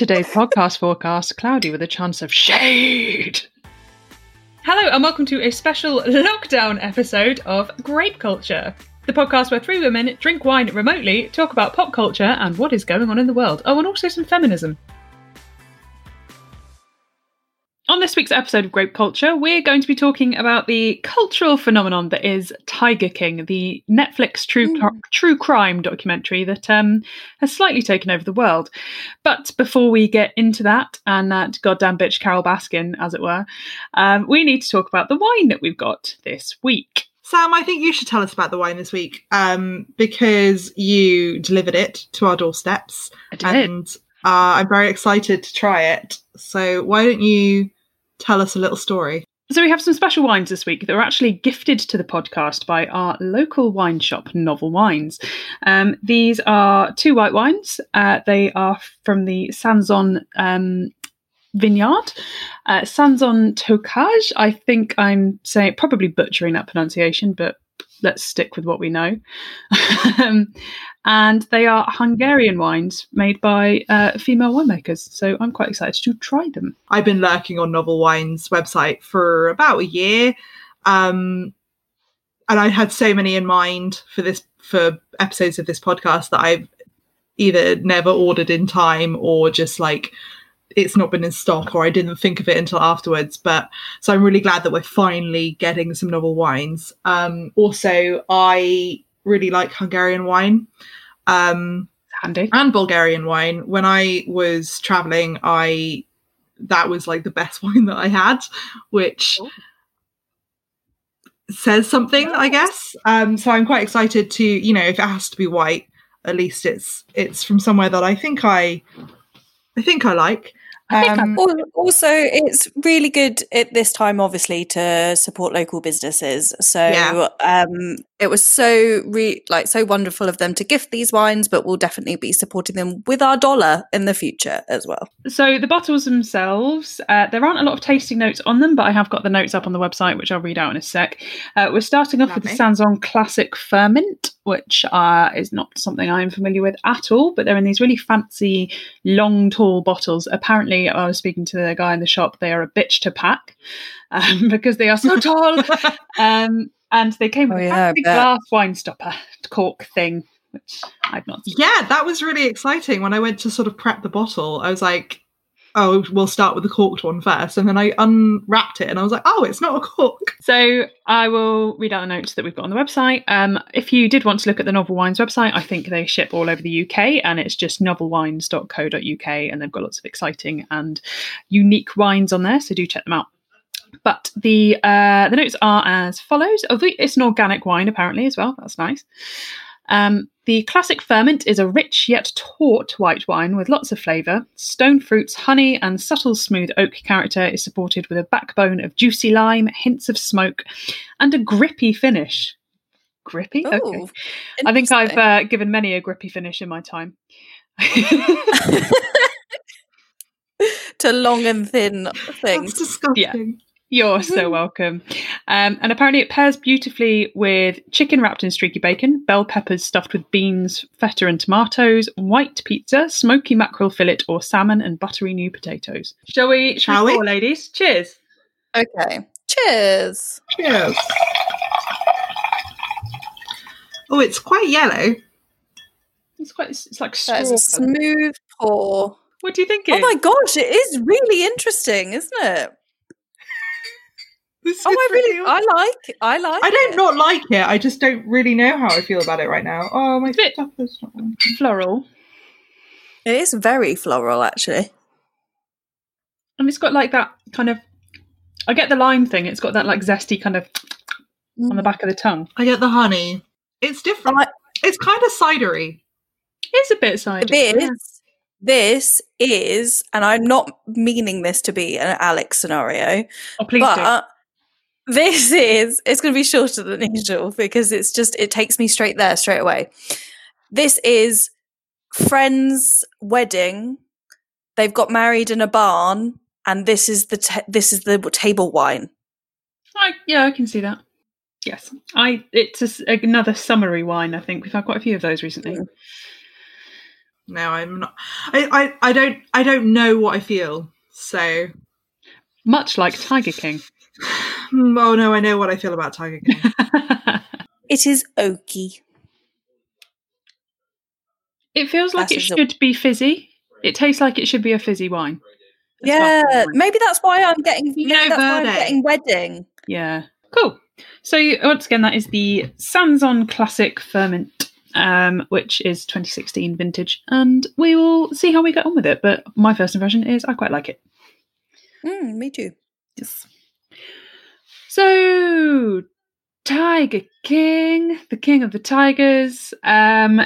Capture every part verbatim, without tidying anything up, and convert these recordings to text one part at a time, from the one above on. Today's podcast forecast, cloudy with a chance of shade. Hello and welcome to a special lockdown episode of Grape Culture, the podcast where three women drink wine remotely, talk about pop culture and what is going on in the world. Oh, and also some feminism. On this week's episode of Grape Culture, we're going to be talking about the cultural phenomenon that is Tiger King, the Netflix true mm. true crime documentary that um, has slightly taken over the world. But before we get into that and that goddamn bitch Carol Baskin, as it were, um, we need to talk about the wine that we've got this week. Sam, I think you should tell us about the wine this week um, because you delivered it to our doorsteps. I did. And uh, I'm very excited to try it. So why don't you tell us a little story. So we have some special wines this week that were actually gifted to the podcast by our local wine shop, Novel Wines. Um, these are two white wines. Uh, they are from the Sanson um, vineyard, uh, Sanson Tokaj. I think I'm saying probably butchering that pronunciation, but let's stick with what we know. um, and they are Hungarian wines made by uh, female winemakers. So I'm quite excited to try them. I've been lurking on Novel Wines' website for about a year. Um, and I had so many in mind for this, for episodes of this podcast that I've either never ordered in time or just like, it's not been in stock or I didn't think of it until afterwards. But so I'm really glad that we're finally getting some Novel Wines. Um, also, I really like Hungarian wine. Um, Handy. And Bulgarian wine. When I was traveling, I, that was like the best wine that I had, which cool. says something, I guess. Um, so I'm quite excited to, you know, if it has to be white, at least it's, it's from somewhere that I think I, I think I like. Um, also, it's really good at this time, obviously, to support local businesses. So yeah. um, it was so re- like so wonderful of them to gift these wines, but we'll definitely be supporting them with our dollar in the future as well. So the bottles themselves, uh, there aren't a lot of tasting notes on them, but I have got the notes up on the website, which I'll read out in a sec. Uh, we're starting off Lovely. with the Sazon Classic Ferment, which uh, is not something I'm familiar with at all, but they're in these really fancy, long, tall bottles. Apparently, I was speaking to the guy in the shop, they are a bitch to pack um, because they are so tall. um, and they came with oh, yeah, a big glass wine stopper cork thing, which I've not seen. Yeah, that was really exciting. When I went to sort of prep the bottle, I was like, oh, we'll start with the corked one first. And then I unwrapped it and I was like, oh, it's not a cork. So I will read out the notes that we've got on the website. Um, if you did want to look at the Novel Wines website, I think they ship all over the U K and it's just novel wines dot co dot U K and they've got lots of exciting and unique wines on there. So do check them out. But the uh, the notes are as follows. Oh, it's an organic wine apparently as well. That's nice. Um, the classic ferment is a rich yet taut white wine with lots of flavour. Stone fruits, honey and subtle smooth oak character is supported with a backbone of juicy lime, hints of smoke and a grippy finish. Grippy? Ooh, okay. I think I've uh, given many a grippy finish in my time. To long and thin things. That's disgusting. Yeah. You're so welcome. Um, and apparently it pairs beautifully with chicken wrapped in streaky bacon, bell peppers stuffed with beans, feta and tomatoes, white pizza, smoky mackerel fillet or salmon and buttery new potatoes. Shall we? Shall we? Pour, ladies? Cheers. Okay. Cheers. Cheers. Oh, it's quite yellow. It's quite, it's like straw. It's a smooth pour. What do you think it is? Oh my gosh, it is really interesting, isn't it? This oh, I really, really I like, I like. I don't it. not like it. I just don't really know how I feel about it right now. Oh, my stuff is not floral. It is very floral, actually, and it's got like that kind of. I get the lime thing. It's got that like zesty kind of mm. on the back of the tongue. I get the honey. It's different. Like, it's kind of cidery. It's a bit cidery. This, yeah. this is, and I'm not meaning this to be an Alex scenario. Oh, please but, do. This is, it's going to be shorter than usual because it's just, it takes me straight there, straight away. This is friend's wedding. They've got married in a barn and this is the, te- this is the table wine. I, yeah, I can see that. Yes. I, it's a, another summery wine. I think we've had quite a few of those recently. Mm. no, I'm not. I, I, I don't. I don't know what I feel. So much like Tiger King. Oh no, I know what I feel about Tiger King. It is oaky. It feels like it should be fizzy. It tastes like it should be a fizzy wine. Yeah, maybe that's why I'm getting. Maybe that's why I'm getting wedding. Yeah, cool. So once again, that is the Sanson Classic Ferment, um, which is twenty sixteen vintage, and we will see how we get on with it. But my first impression is I quite like it. Mm, me too. Yes. So Tiger King, the King of the Tigers. Um,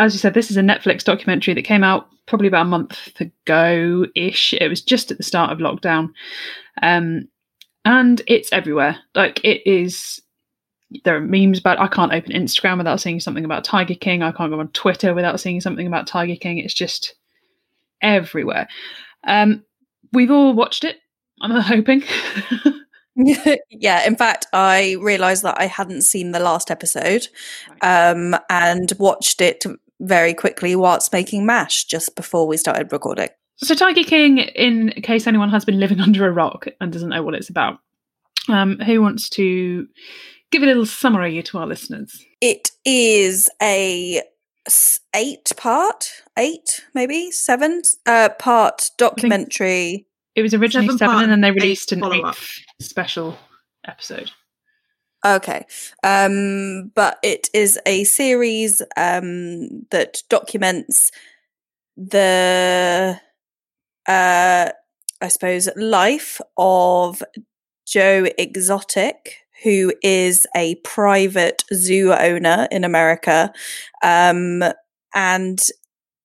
as you said, this is a Netflix documentary that came out probably about a month ago-ish. It was just at the start of lockdown. Um, and it's everywhere. Like, it is... There are memes about... I can't open Instagram without seeing something about Tiger King. I can't go on Twitter without seeing something about Tiger King. It's just everywhere. Um, we've all watched it, I'm hoping. Yeah, in fact, I realised that I hadn't seen the last episode um, and watched it very quickly whilst making MASH just before we started recording. So Tiger King, in case anyone has been living under a rock and doesn't know what it's about, um, who wants to give a little summary to our listeners? It is a eight part, eight maybe, seven uh, part documentary. It was originally seven, seven and then they released an eighth special episode. Okay. Um, but it is a series um, that documents the, uh, I suppose, life of Joe Exotic, who is a private zoo owner in America. Um, and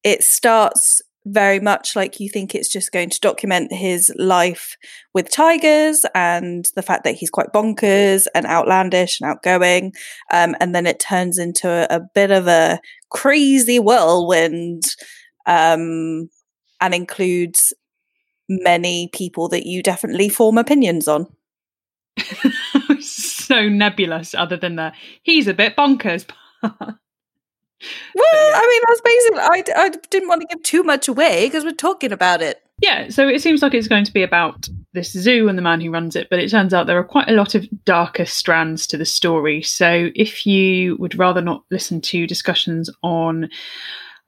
it starts... very much like you think it's just going to document his life with tigers and the fact that he's quite bonkers and outlandish and outgoing. Um, and then it turns into a, a bit of a crazy whirlwind um, and includes many people that you definitely form opinions on. So nebulous other than that. He's a bit bonkers. Well, I mean, that's basically, I, I didn't want to give too much away because we're talking about it. Yeah, so it seems like it's going to be about this zoo and the man who runs it, but it turns out there are quite a lot of darker strands to the story. So if you would rather not listen to discussions on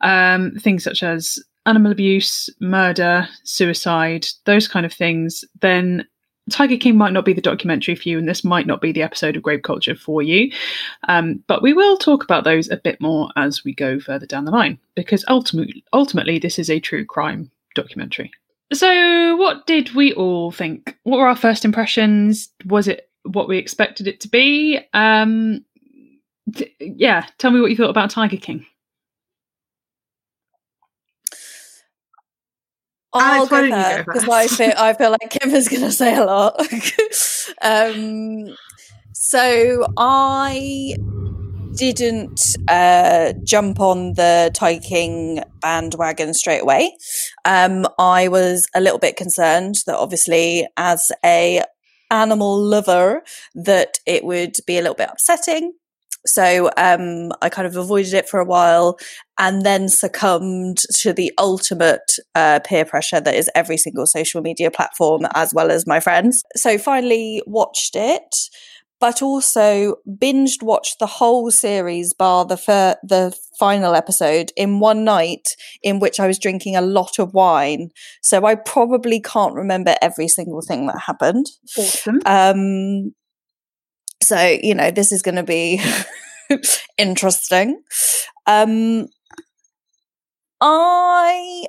um, things such as animal abuse, murder, suicide, those kind of things, then Tiger King might not be the documentary for you, and this might not be the episode of Grape Culture for you. Um, but we will talk about those a bit more as we go further down the line, because ultimately, ultimately this is a true crime documentary. So what did we all think? What were our first impressions? Was it what we expected it to be? Um, th- yeah, tell me what you thought about Tiger King. I'll go first because I feel I feel like Kim is going to say a lot. um, so I didn't uh, jump on the Tiger King bandwagon straight away. Um, I was a little bit concerned that obviously, as a animal lover, that it would be a little bit upsetting. So um, I kind of avoided it for a while and then succumbed to the ultimate uh, peer pressure that is every single social media platform, as well as my friends. So finally watched it, but also binged watched the whole series bar the fir- the final episode in one night, in which I was drinking a lot of wine. So I probably can't remember every single thing that happened. Awesome. Um, So, you know, this is going to be interesting. Um, I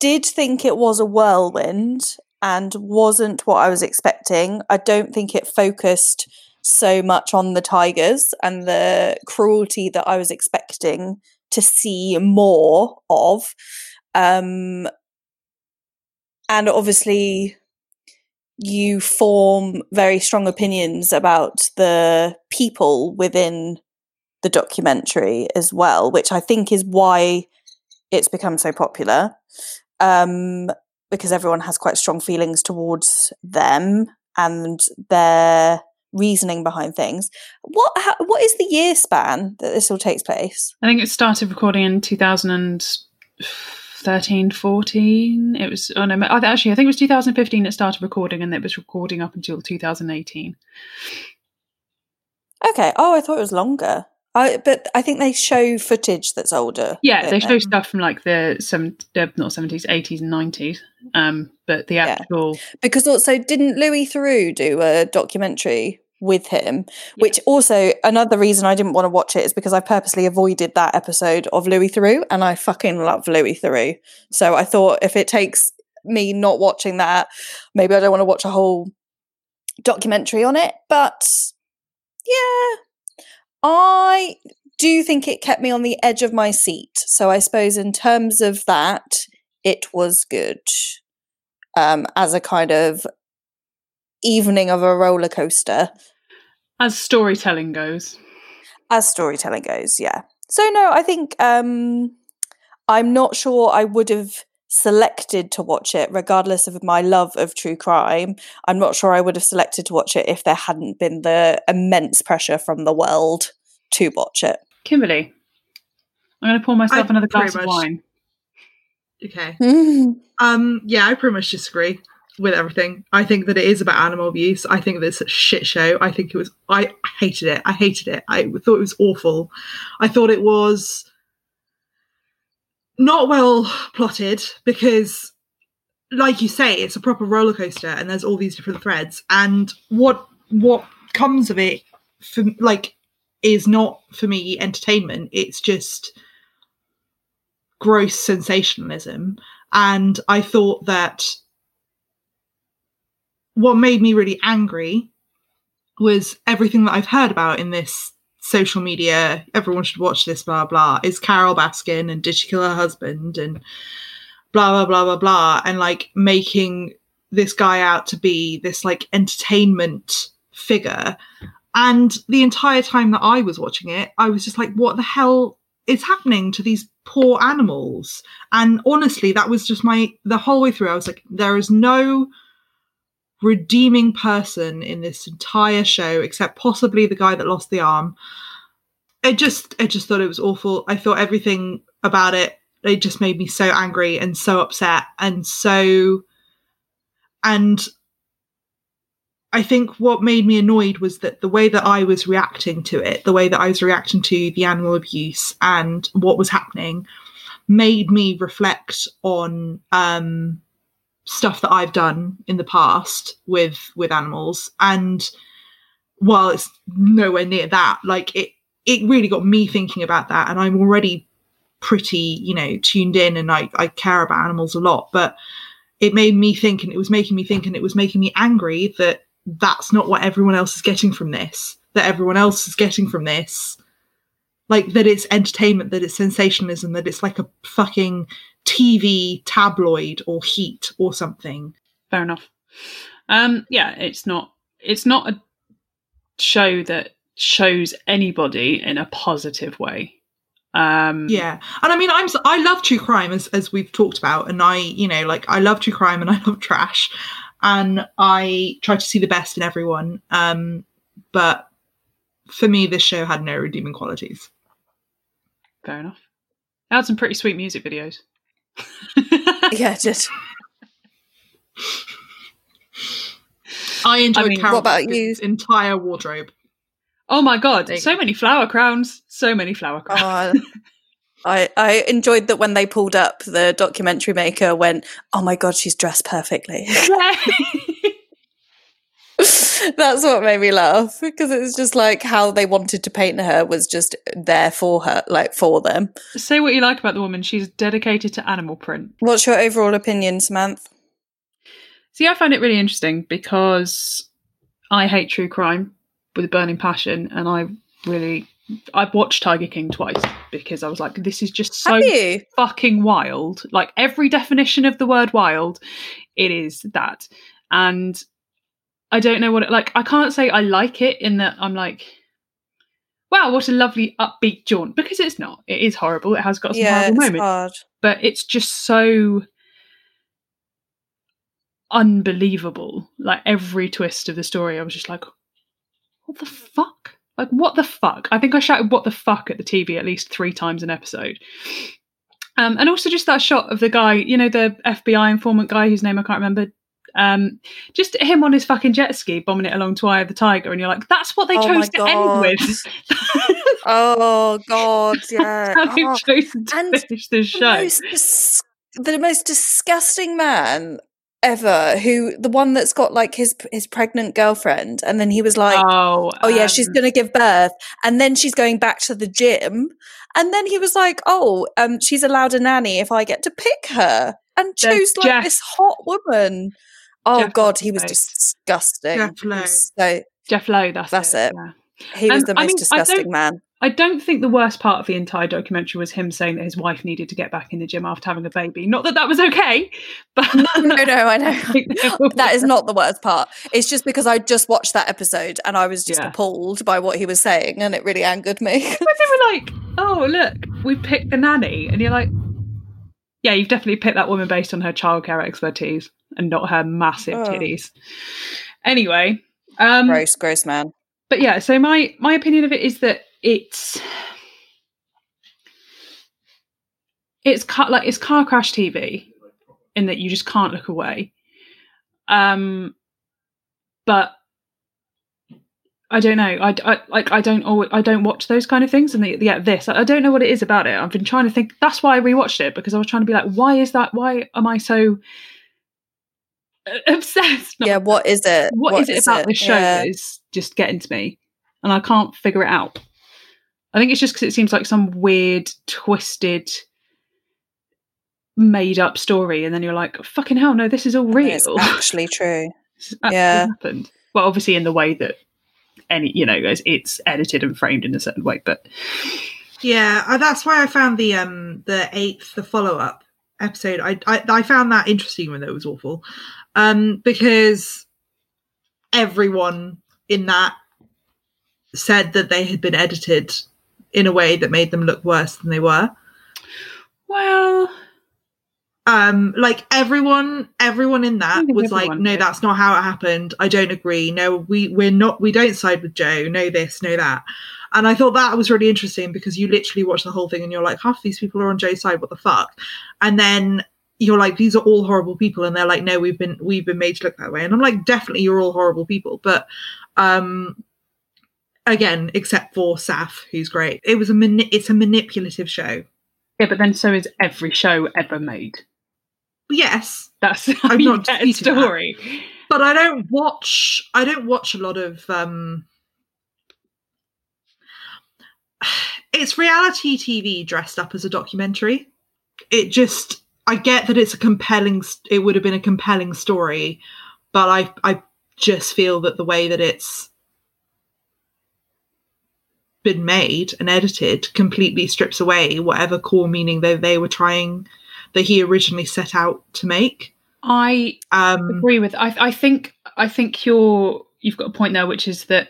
did think it was a whirlwind and wasn't what I was expecting. I don't think it focused so much on the tigers and the cruelty that I was expecting to see more of. Um, and obviously... you form very strong opinions about the people within the documentary as well, which I think is why it's become so popular, um, because everyone has quite strong feelings towards them and their reasoning behind things. What how, what is the year span that this all takes place? I think it started recording in two thousand thirteen, fourteen. It was, oh no, actually, I think it was two thousand fifteen it started recording, and it was recording up until two thousand eighteen. Okay. Oh, I thought it was longer. I, but I think they show footage that's older. Yeah, they show they? stuff from like the some not seventies, eighties, and nineties. Um, but the actual yeah. because also didn't Louis Theroux do a documentary with him? Yeah. Which also another reason I didn't want to watch it is because I purposely avoided that episode of Louis Theroux, and I fucking love Louis Theroux. So I thought if it takes me not watching that, maybe I don't want to watch a whole documentary on it. But yeah. I do think it kept me on the edge of my seat. So I suppose in terms of that, it was good um, as a kind of evening of a roller coaster. As storytelling goes. As storytelling goes, yeah. So no, I think um, I'm not sure I would have selected to watch it, regardless of my love of true crime. I'm not sure I would have selected to watch it if there hadn't been the immense pressure from the world to watch it. Kimberly, I'm going to pour myself I another glass much, of wine. Okay. Mm. Um. Yeah, I pretty much disagree with everything. I think that it is about animal abuse. I think that it's a shit show. I think it was... I hated it. I hated it. I thought it was awful. I thought it was... not well plotted, because like you say, it's a proper roller coaster and there's all these different threads, and what what comes of it for, like, is not for me entertainment. It's just gross sensationalism. And I thought that what made me really angry was everything that I've heard about in this social media, everyone should watch this, blah blah, is Carol Baskin and did she kill her husband and blah blah blah blah blah, and like making this guy out to be this like entertainment figure. And the entire time that I was watching it, I was just like, what the hell is happening to these poor animals? And honestly, that was just my the whole way through. I was like, there is no redeeming person in this entire show except possibly the guy that lost the arm. I just I just thought it was awful. I thought everything about it, it just made me so angry and so upset and so and I think what made me annoyed was that the way that I was reacting to it, the way that I was reacting to the animal abuse and what was happening, made me reflect on um stuff that I've done in the past with with animals. And while it's nowhere near that, like it it really got me thinking about that, and I'm already pretty, you know, tuned in, and I, I care about animals a lot, but it made me think, and it was making me think, and it was making me angry that that's not what everyone else is getting from this, that everyone else is getting from this like that it's entertainment, that it's sensationalism, that it's like a fucking T V tabloid or Heat or something. Fair enough. Um, yeah, it's not it's not a show that shows anybody in a positive way. Um, yeah, and I mean, I'm I love true crime, as as we've talked about, and I, you know, like I love true crime and I love trash, and I try to see the best in everyone. Um, but for me, this show had no redeeming qualities. Fair enough. It had some pretty sweet music videos. Yeah, it did. I enjoyed I mean, Carol Baskin's entire wardrobe. Oh my god, so go. many flower crowns, so many flower crowns. Uh, I I enjoyed that when they pulled up, the documentary maker went, "Oh my god, she's dressed perfectly." That's what made me laugh, because it was just like how they wanted to paint her was just there for her, like for them. Say what you like about the woman, she's dedicated to animal print. What's your overall opinion, Samantha? See, I found it really interesting because I hate true crime with a burning passion, and I really, I've watched Tiger King twice because I was like, this is just so fucking wild. Like every definition of the word wild, it is that. And I don't know what it, like, I can't say I like it in that I'm like, wow, what a lovely upbeat jaunt, because it's not. It is horrible. It has got some yeah, horrible moments. Hard. But it's just so unbelievable. Like every twist of the story, I was just like, what the fuck? Like, what the fuck? I think I shouted what the fuck at the T V at least three times an episode. Um, and also just that shot of the guy, you know, the F B I informant guy whose name I can't remember. Um, just him on his fucking jet ski bombing it along to Eye of the Tiger. And you're like, that's what they oh chose to God. end with. Oh, God, yeah. That's how they oh. chose to and finish this show. The most, dis- the most disgusting man ever, who the one that's got like his his pregnant girlfriend, and then he was like, oh, oh yeah, um, she's gonna give birth, and then she's going back to the gym, and then he was like, oh, um she's allowed a nanny if I get to pick her, and chose like Jeff, this hot woman. Oh Jeff God, he was just disgusting. Jeff Lowe. So Jeff Lowe, that's, that's it. it. Yeah. He was um, the most I mean, disgusting I man. I don't think the worst part of the entire documentary was him saying that his wife needed to get back in the gym after having a baby. Not that that was okay, but no, no, no, I know. That is not the worst part. It's just because I just watched that episode and I was just yeah. appalled by what he was saying, and it really angered me. They were like, "Oh, look, we picked the nanny," and you're like, "Yeah, you've definitely picked that woman based on her childcare expertise and not her massive oh. titties." Anyway, um, gross, gross man. But yeah, so my my opinion of it is that. It's it's car, like it's car crash T V in that you just can't look away. Um, but I don't know. I, I like I don't always, I don't watch those kind of things. And the, yeah, this I don't know what it is about it. I've been trying to think. That's why I rewatched it, because I was trying to be like, why is that? Why am I so obsessed? Not, yeah, what is it? What, what is, is it about it? This show yeah. that is just getting to me? And I can't figure it out. I think it's just because it seems like some weird, twisted, made-up story, and then you're like, "Fucking hell, no, this is all real." It's actually true. It's actually yeah. happened. Well, obviously, in the way that any, you know, it's, it's edited and framed in a certain way, but yeah, that's why I found the um the eighth, the follow-up episode. I I, I found that interesting, even though it was awful, um, because everyone in that said that they had been edited in a way that made them look worse than they were. Well, um, like everyone, everyone in that was like, "No, did. that's not how it happened. I don't agree. No, we we're not. We don't side with Joe. No, this, no that." And I thought that was really interesting, because you literally watch the whole thing and you're like, half these people are on Joe's side. What the fuck? And then you're like, these are all horrible people, and they're like, "No, we've been we've been made to look that way." And I'm like, definitely, you're all horrible people, but um. Again, except for Saff, who's great. It was a mani- it's a manipulative show. Yeah, but then so is every show ever made. Yes, that's I'm not a story. That. But I don't watch. I don't watch a lot of. Um... It's reality T V dressed up as a documentary. It just. I get that it's a compelling. It would have been a compelling story, but I I just feel that the way that it's been made and edited completely strips away whatever core meaning that they were trying, that he originally set out to make. I um, agree with. I, I think. I think you're. You've got a point there, which is that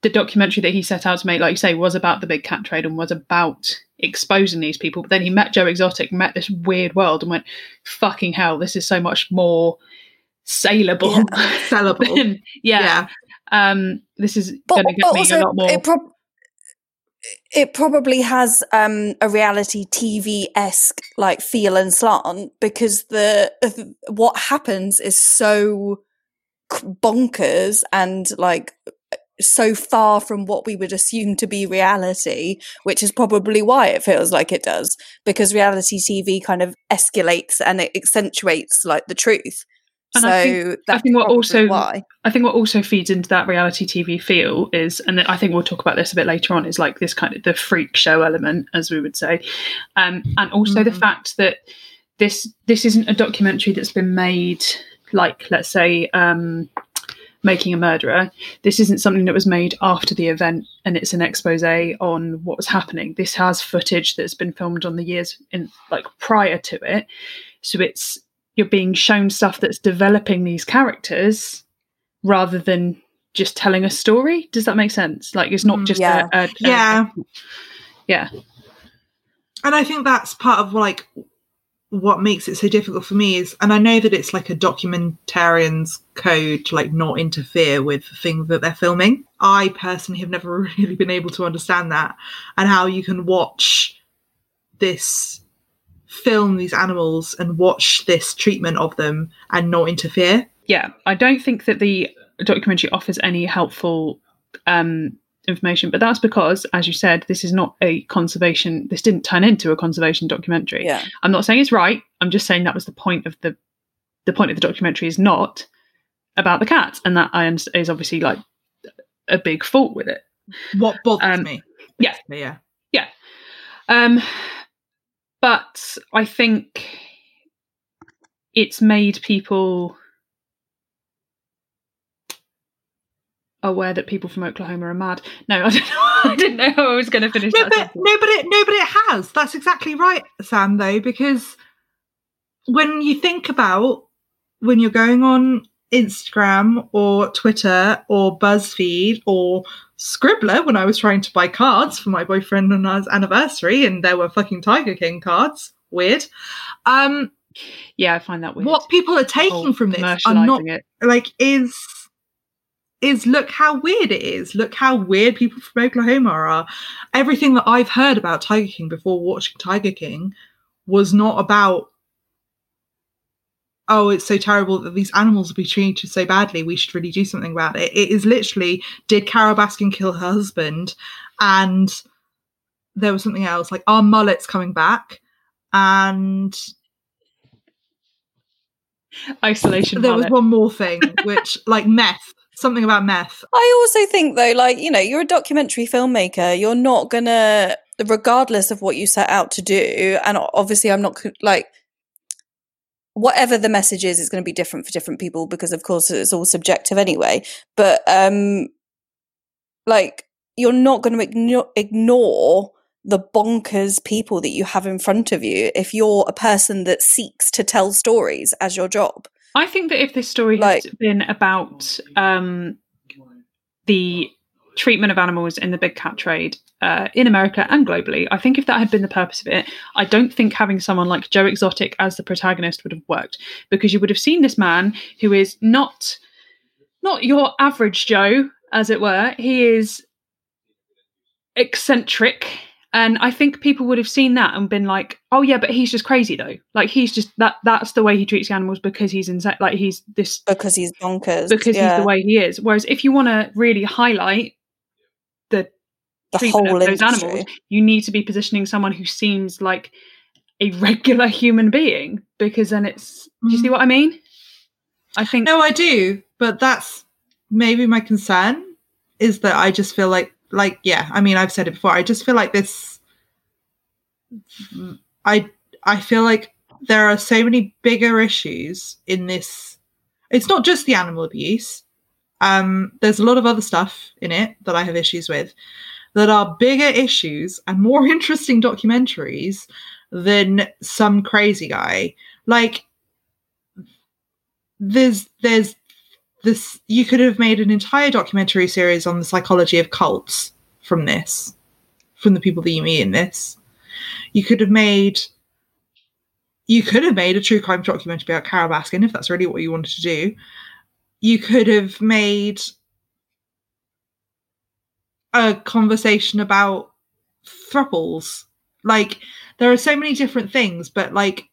the documentary that he set out to make, like you say, was about the big cat trade and was about exposing these people. But then he met Joe Exotic, met this weird world, and went, "Fucking hell, this is so much more saleable, yeah, sellable." than, yeah. yeah. Um, this is going to get me also, a lot more. It prob- It probably has um, a reality T V-esque like feel and slant, because the, the what happens is so bonkers and like so far from what we would assume to be reality, which is probably why it feels like it does, because reality T V kind of escalates and it accentuates like the truth. And so I think, that's I think what also why. I think what also feeds into that reality T V feel is, and I think we'll talk about this a bit later on, is like this kind of the freak show element, as we would say, um, and also mm-hmm. the fact that this this isn't a documentary that's been made like, let's say, um, Making a Murderer. This isn't something that was made after the event, and it's an expose on what was happening. This has footage that's been filmed on the years in like prior to it, so it's. You're being shown stuff that's developing these characters rather than just telling a story. Does that make sense? Like, it's not just yeah. a, a, a yeah a, yeah and I think that's part of like what makes it so difficult for me is, and I know that it's like a documentarian's code to like not interfere with the things that they're filming. I personally have never really been able to understand that, and how you can watch this film these animals and watch this treatment of them and not interfere. Yeah, I don't think that the documentary offers any helpful um, information, but that's because, as you said, this is not a conservation, this didn't turn into a conservation documentary. Yeah. I'm not saying it's right, I'm just saying that was the point of the, the point of the documentary is not about the cats, and that I is obviously like a big fault with it. What bothers um, me. Yeah. Yeah. Yeah. Um, but I think it's made people aware that people from Oklahoma are mad. No, I don't know. I didn't know how I was going to finish no, that. But, no, but it, no, but it has. That's exactly right, Sam, though, because when you think about when you're going on Instagram or Twitter or BuzzFeed or Scribbler, when I was trying to buy cards for my boyfriend on his anniversary and there were fucking Tiger King cards, weird. Um, yeah, I find that weird. What people are taking from this are not it. like is is look how weird it is. Look how weird people from Oklahoma are. Everything that I've heard about Tiger King before watching Tiger King was not about, oh, it's so terrible that these animals will be treated so badly, we should really do something about it. It is literally, did Carol Baskin kill her husband? And there was something else, like, are mullets coming back? And isolation There mullet. was one more thing, which, like, meth. Something about meth. I also think, though, like, you know, you're a documentary filmmaker. You're not going to, regardless of what you set out to do, and obviously I'm not, like... whatever the message is, it's going to be different for different people because, of course, it's all subjective anyway. But, um, like, you're not going to igno- ignore the bonkers people that you have in front of you if you're a person that seeks to tell stories as your job. I think that if this story like, had been about um, the treatment of animals in the big cat trade uh, in America and globally, I think if that had been the purpose of it, I don't think having someone like Joe Exotic as the protagonist would have worked, because you would have seen this man who is not not your average Joe, as it were. He is eccentric, and I think people would have seen that and been like, oh yeah, but he's just crazy though, like he's just that that's the way he treats animals because he's insane, like he's this because he's bonkers because yeah. he's the way he is. Whereas if you want to really highlight the the whole of those industry. Animals, you need to be positioning someone who seems like a regular human being, because then it's mm-hmm. do you see what I mean? I think no I do, but that's maybe my concern, is that I just feel like like yeah I mean I've said it before, I just feel like this I I feel like there are so many bigger issues in this. It's not just the animal abuse, um there's a lot of other stuff in it that I have issues with that are bigger issues and more interesting documentaries than some crazy guy. Like, there's there's this, you could have made an entire documentary series on the psychology of cults from this, from the people that you meet in this. You could have made, you could have made a true crime documentary about Carol Baskin if that's really what you wanted to do. You could have made a conversation about thruples. Like, there are so many different things, but like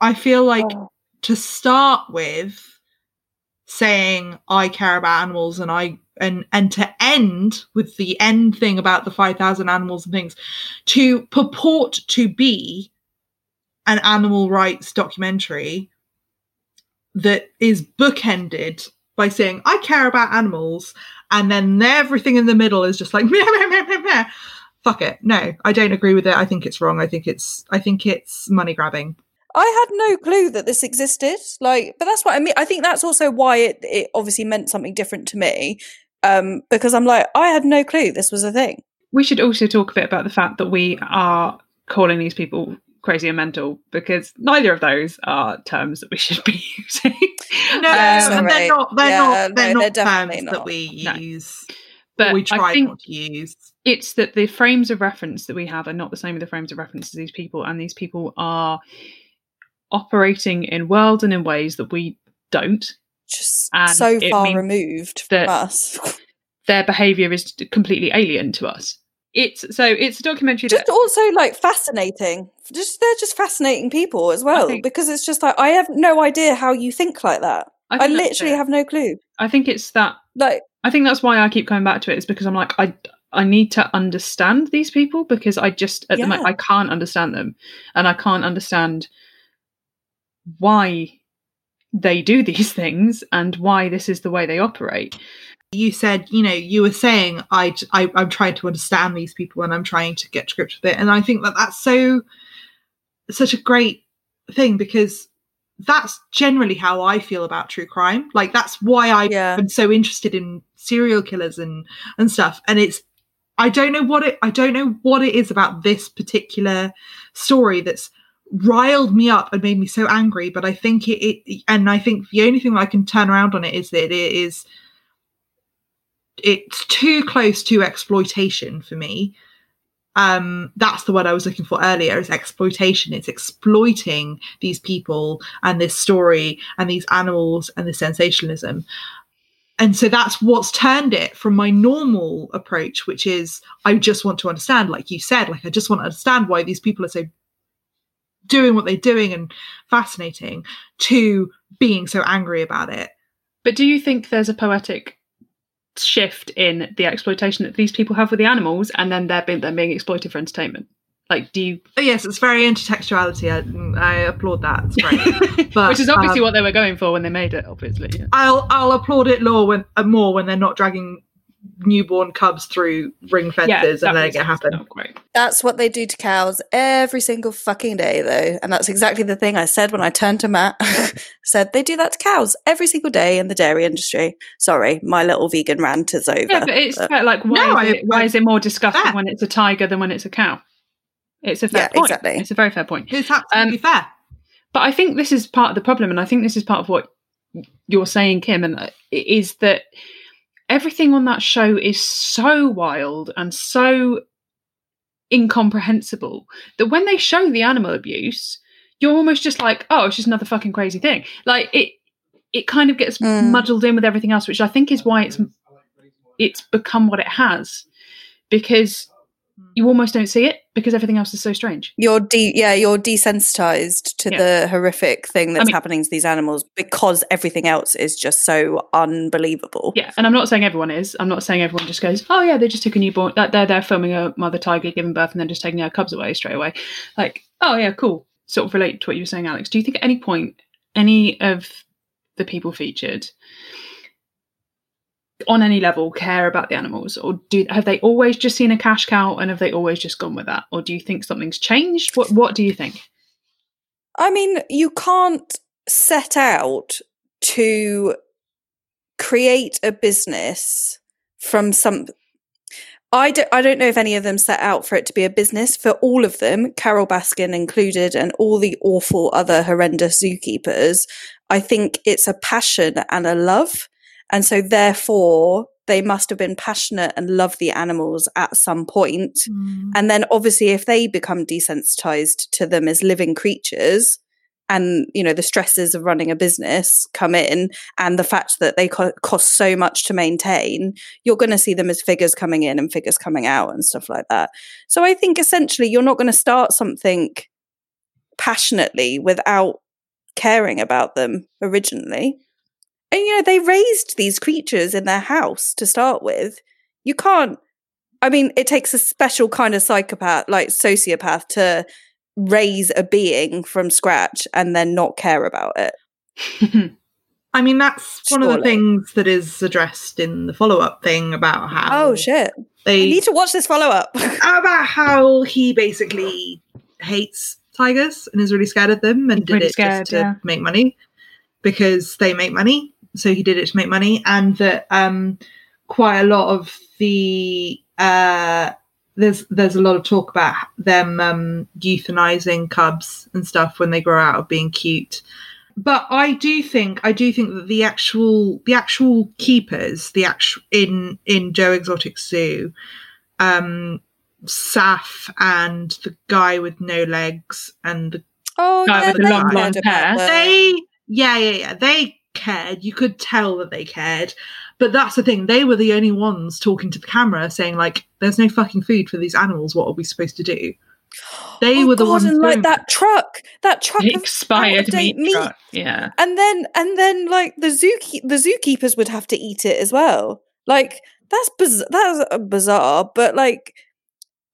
I feel like oh. to start with saying I care about animals and I and and to end with the end thing about the five thousand animals and things, to purport to be an animal rights documentary that is bookended by saying I care about animals, and then everything in the middle is just like meh, meh, meh, meh, meh. Fuck it. No, I don't agree with it. I think it's wrong. I think it's I think it's money grabbing. I had no clue that this existed. Like, but that's what I mean. I think that's also why it, it obviously meant something different to me, um, because I'm like, I had no clue this was a thing. We should also talk a bit about the fact that we are calling these people crazy and mental, because neither of those are terms that we should be using. No, um, they're not. They're yeah, not. They're no, not they're terms not. that we no. use. But we try I think not to use. It's that the frames of reference that we have are not the same as the frames of reference as these people, and these people are operating in worlds and in ways that we don't. Just and so far removed from us. Their behaviour is completely alien to us. It's so it's a documentary just that, also like fascinating. Just they're just fascinating people as well, think, because it's just like I have no idea how you think like that. I, I literally have no clue. I think it's that like I think that's why I keep coming back to it, is because I'm like I I need to understand these people, because I just at yeah. the moment I can't understand them, and I can't understand why they do these things and why this is the way they operate. You said, you know, you were saying I, I I'm trying to understand these people and I'm trying to get to grips with it, and I think that that's so such a great thing, because that's generally how I feel about true crime. Like that's why I've yeah. been so interested in serial killers and and stuff. And it's I don't know what it I don't know what it is about this particular story that's riled me up and made me so angry. But I think it, it and I think the only thing that I can turn around on it is that it is it's too close to exploitation for me. Um that's the word I was looking for earlier, is exploitation. It's exploiting these people and this story and these animals and the sensationalism, and so that's what's turned it from my normal approach, which is I just want to understand, like you said, like I just want to understand why these people are so doing what they're doing and fascinating, to being so angry about it. But do you think there's a poetic shift in the exploitation that these people have with the animals, and then they're being, they're being exploited for entertainment? Like, do you? Oh yes, it's very intertextuality. I, I applaud that. It's great. But, which is obviously um, what they were going for when they made it. Obviously, yeah. I'll I'll applaud it more when uh, more when they're not dragging newborn cubs through ring fences yeah, and letting it happen. That's what they do to cows every single fucking day, though, and that's exactly the thing I said when I turned to Matt. Said they do that to cows every single day in the dairy industry. Sorry, my little vegan rant is over. Yeah, but it's but... like why, no, is it, why is it more disgusting fair. when it's a tiger than when it's a cow? It's a fair yeah, point. Exactly. It's a very fair point. It's absolutely um, fair. But I think this is part of the problem, and I think this is part of what you're saying, Kim, and it is that everything on that show is so wild and so incomprehensible that when they show the animal abuse, you're almost just like, oh, it's just another fucking crazy thing. Like it, it kind of gets mm. muddled in with everything else, which I think is why it's it's become what it has, because you almost don't see it because everything else is so strange. You're de- yeah, you're desensitized to yeah. the horrific thing that's I mean, happening to these animals, because everything else is just so unbelievable. Yeah, and I'm not saying everyone is. I'm not saying everyone just goes, oh yeah, they just took a newborn. Like, they're there filming a mother tiger giving birth and then just taking her cubs away straight away. Like, oh yeah, cool. Sort of relate to what you were saying, Alex. Do you think at any point any of the people featured on any level care about the animals, or do have they always just seen a cash cow and have they always just gone with that, or do you think something's changed? What what do you think? I mean, you can't set out to create a business from some I don't, I don't know if any of them set out for it to be a business. For all of them, Carol Baskin included, and all the awful other horrendous zookeepers, I think it's a passion and a love. And so therefore they must have been passionate and love the animals at some point. Mm. And then obviously if they become desensitized to them as living creatures, and, you know, the stresses of running a business come in, and the fact that they co- cost so much to maintain, you're going to see them as figures coming in and figures coming out and stuff like that. So I think essentially you're not going to start something passionately without caring about them originally. And, you know, they raised these creatures in their house to start with. You can't, I mean, it takes a special kind of psychopath, like sociopath, to raise a being from scratch and then not care about it. I mean, that's Surely. one of the things that is addressed in the follow-up thing about how... Oh, shit. They I need to watch this follow-up. About how he basically hates tigers and is really scared of them, and He's did really it scared, just to yeah. make money, because they make money. So he did it to make money, and that um, quite a lot of the uh, there's there's a lot of talk about them um, euthanizing cubs and stuff when they grow out of being cute. But I do think I do think that the actual the actual keepers, the actual in in Joe Exotic Zoo, um, Saff and the guy with no legs and the oh, guy yeah, with the long blonde hair, they yeah yeah yeah they cared. You could tell that they cared, But that's the thing. They were the only ones talking to the camera saying, like, there's no fucking food for these animals. What are we supposed to do? They oh were the God, ones. And like that truck, that truck expired meat, meat. Truck. Yeah. And then, and then like the zoo, the zookeepers would have to eat it as well. Like that's, biz- that's bizarre, but like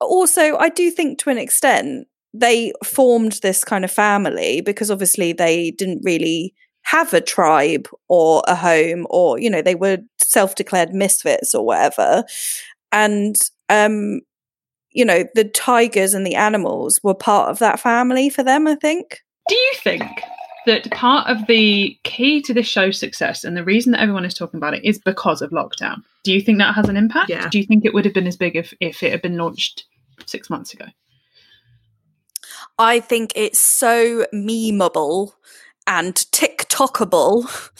also I do think to an extent they formed this kind of family because obviously they didn't really have a tribe or a home or, you know, they were self-declared misfits or whatever. And, um, you know, the tigers and the animals were part of that family for them, I think. Do you think that part of the key to this show's success and the reason that everyone is talking about it is because of lockdown? Do you think that has an impact? Yeah. Do you think it would have been as big if, if it had been launched six months ago? I think it's so memeable and TikTokable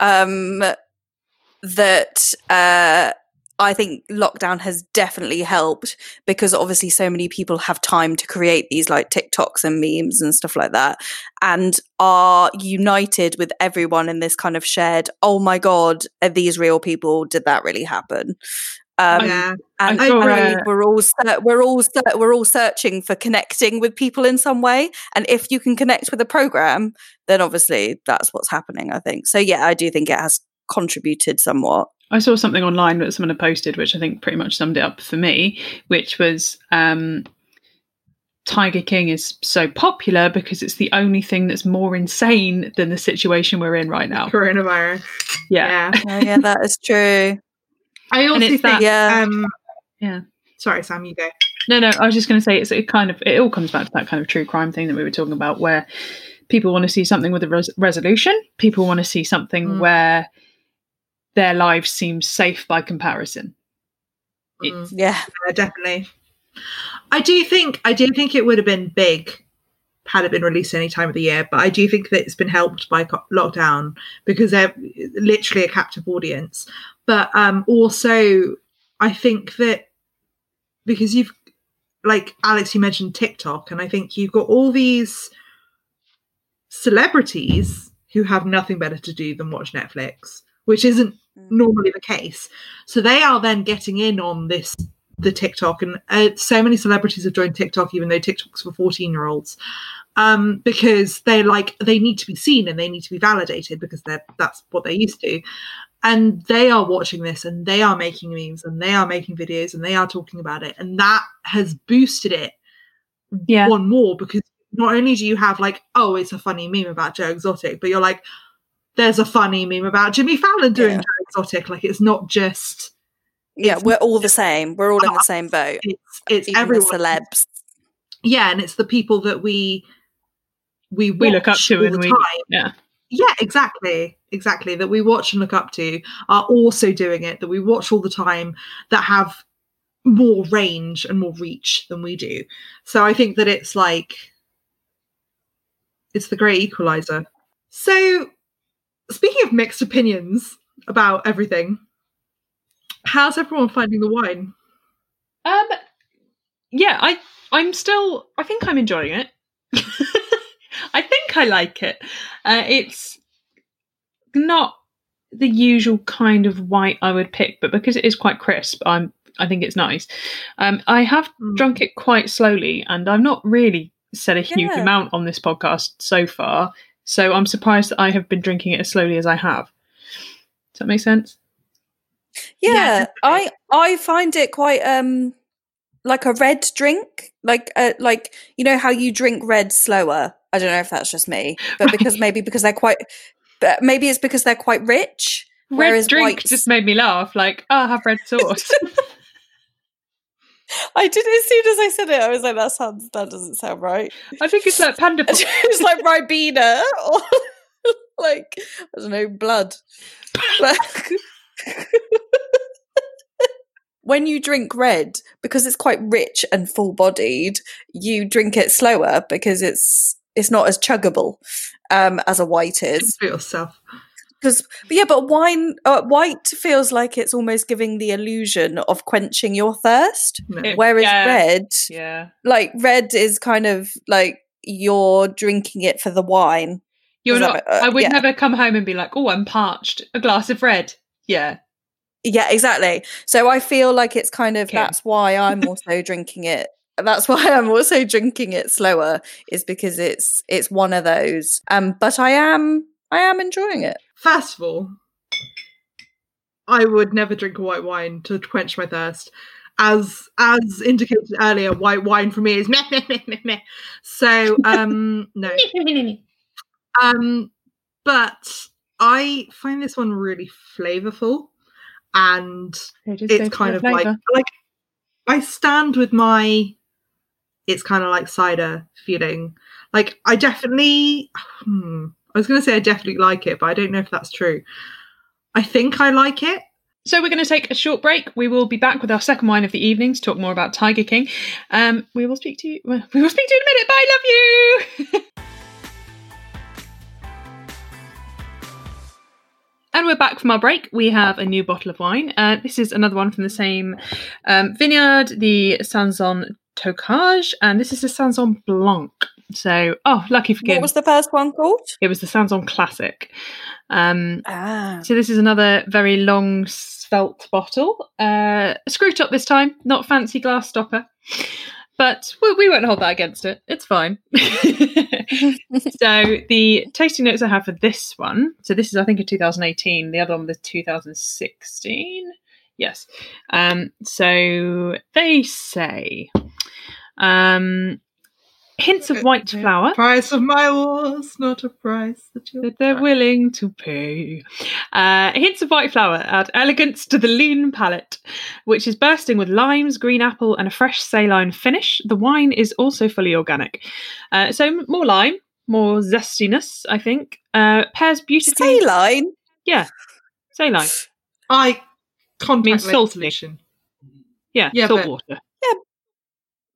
um, that... Uh, I think lockdown has definitely helped because obviously so many people have time to create these like TikToks and memes and stuff like that and are united with everyone in this kind of shared, oh my God, are these real people? Did that really happen? Um, yeah. And I saw, and uh, we're all we're all we're all searching for connecting with people in some way. And if you can connect with a program, then obviously that's what's happening, I think. So yeah, I do think it has contributed somewhat. I saw something online that someone had posted, which I think pretty much summed it up for me, which was um, Tiger King is so popular because it's the only thing that's more insane than the situation we're in right now. Coronavirus. Yeah. Yeah, oh, yeah that is true. I also think, that, yeah. Um, yeah. Sorry, Sam, you go. No, no, I was just going to say it's it kind of, it all comes back to that kind of true crime thing that we were talking about where people want to see something with a res- resolution. People want to see something mm. where... their lives seem safe by comparison. Mm, yeah. yeah, definitely. I do think I do think it would have been big had it been released any time of the year, but I do think that it's been helped by co- lockdown because they're literally a captive audience. But um, also, I think that because you've, like Alex, you mentioned TikTok, and I think you've got all these celebrities who have nothing better to do than watch Netflix, which isn't normally the case. So they are then getting in on this, the TikTok. And uh, so many celebrities have joined TikTok, even though TikTok's for fourteen-year-olds, um, because they're like, they need to be seen and they need to be validated because they're that's what they're used to. And they are watching this and they are making memes and they are making videos and they are talking about it. And that has boosted it yeah. one more because not only do you have like, oh, it's a funny meme about Joe Exotic, but you're like, there's a funny meme about Jimmy Fallon doing yeah. Joe Exotic. Like, it's not just... It's yeah, we're all the same. We're all us. in the same boat. It's, it's everyone. The celebs. Yeah, and it's the people that we we, watch we look up to all and the we, time. Yeah. yeah, exactly. Exactly. That we watch and look up to are also doing it, that we watch all the time, that have more range and more reach than we do. So I think that it's like... it's the great equaliser. So... speaking of mixed opinions about everything, how's everyone finding the wine? Um, yeah, I, I'm still, I think I'm enjoying it. I think I like it. Uh, it's not the usual kind of white I would pick, but because it is quite crisp, I'm, I think it's nice. Um, I have mm. drunk it quite slowly and I've not really said a huge yeah. amount on this podcast so far. So I'm surprised that I have been drinking it as slowly as I have. Does that make sense? Yeah, yeah. I I find it quite um like a red drink, like uh, like you know how you drink red slower. I don't know if that's just me, but right. because maybe because they're quite, but maybe it's because they're quite rich. Red drink whites... just made me laugh. Like, oh, I have red sauce. I did as soon as I said it. I was like, "That sounds. That doesn't sound right." I think it's like panda. It's like Ribena or like I don't know, blood. When you drink red, because it's quite rich and full-bodied, you drink it slower because it's it's not as chuggable um, as a white is. For yourself. Because, yeah, but wine, uh, white feels like it's almost giving the illusion of quenching your thirst, it, whereas yeah, red, yeah, like red is kind of like you're drinking it for the wine. You're not. That, uh, I would yeah. never come home and be like, "Oh, I'm parched. A glass of red." Yeah, Yeah, exactly. So I feel like it's kind of, yeah. that's why I'm also drinking it. That's why I'm also drinking it slower, is because it's it's one of those. Um, but I am I am enjoying it. First of all, I would never drink a white wine to quench my thirst. As as indicated earlier, white wine for me is meh, meh, meh, meh, meh. So, um, no. um, but I find this one really flavourful. And it it's kind of like, like I stand with my, it's kind of like cider feeling. Like I definitely, hmm, I was going to say I definitely like it, but I don't know if that's true. I think I like it. So we're going to take a short break. We will be back with our second wine of the evening to talk more about Tiger King. Um, we will speak to you. Well, we will speak to you in a minute. Bye. Love you. And we're back from our break. We have a new bottle of wine. Uh, this is another one from the same um, vineyard, the Sanson Tocage, and this is the Sazon Blanc. So, oh, lucky for Kim. What was the first one called? It was the Sanson Classic. Um, ah. So this is another very long, svelte bottle. Uh, screw top this time, not fancy glass stopper. But we won't hold that against it. It's fine. So the tasting notes I have for this one, so this is, I think, a two thousand eighteen. The other one was two thousand sixteen. Yes. Um, so they say, um, hints of white flour. Price of my wars, not a price that, you're that they're price. willing to pay. Uh, hints of white flour add elegance to the lean palate, which is bursting with limes, green apple, and a fresh saline finish. The wine is also fully organic. Uh, so more lime, more zestiness, I think. Uh, pairs beautifully. Saline? Yeah, saline. I contact means salt solution. Yeah, yeah, salt but- water.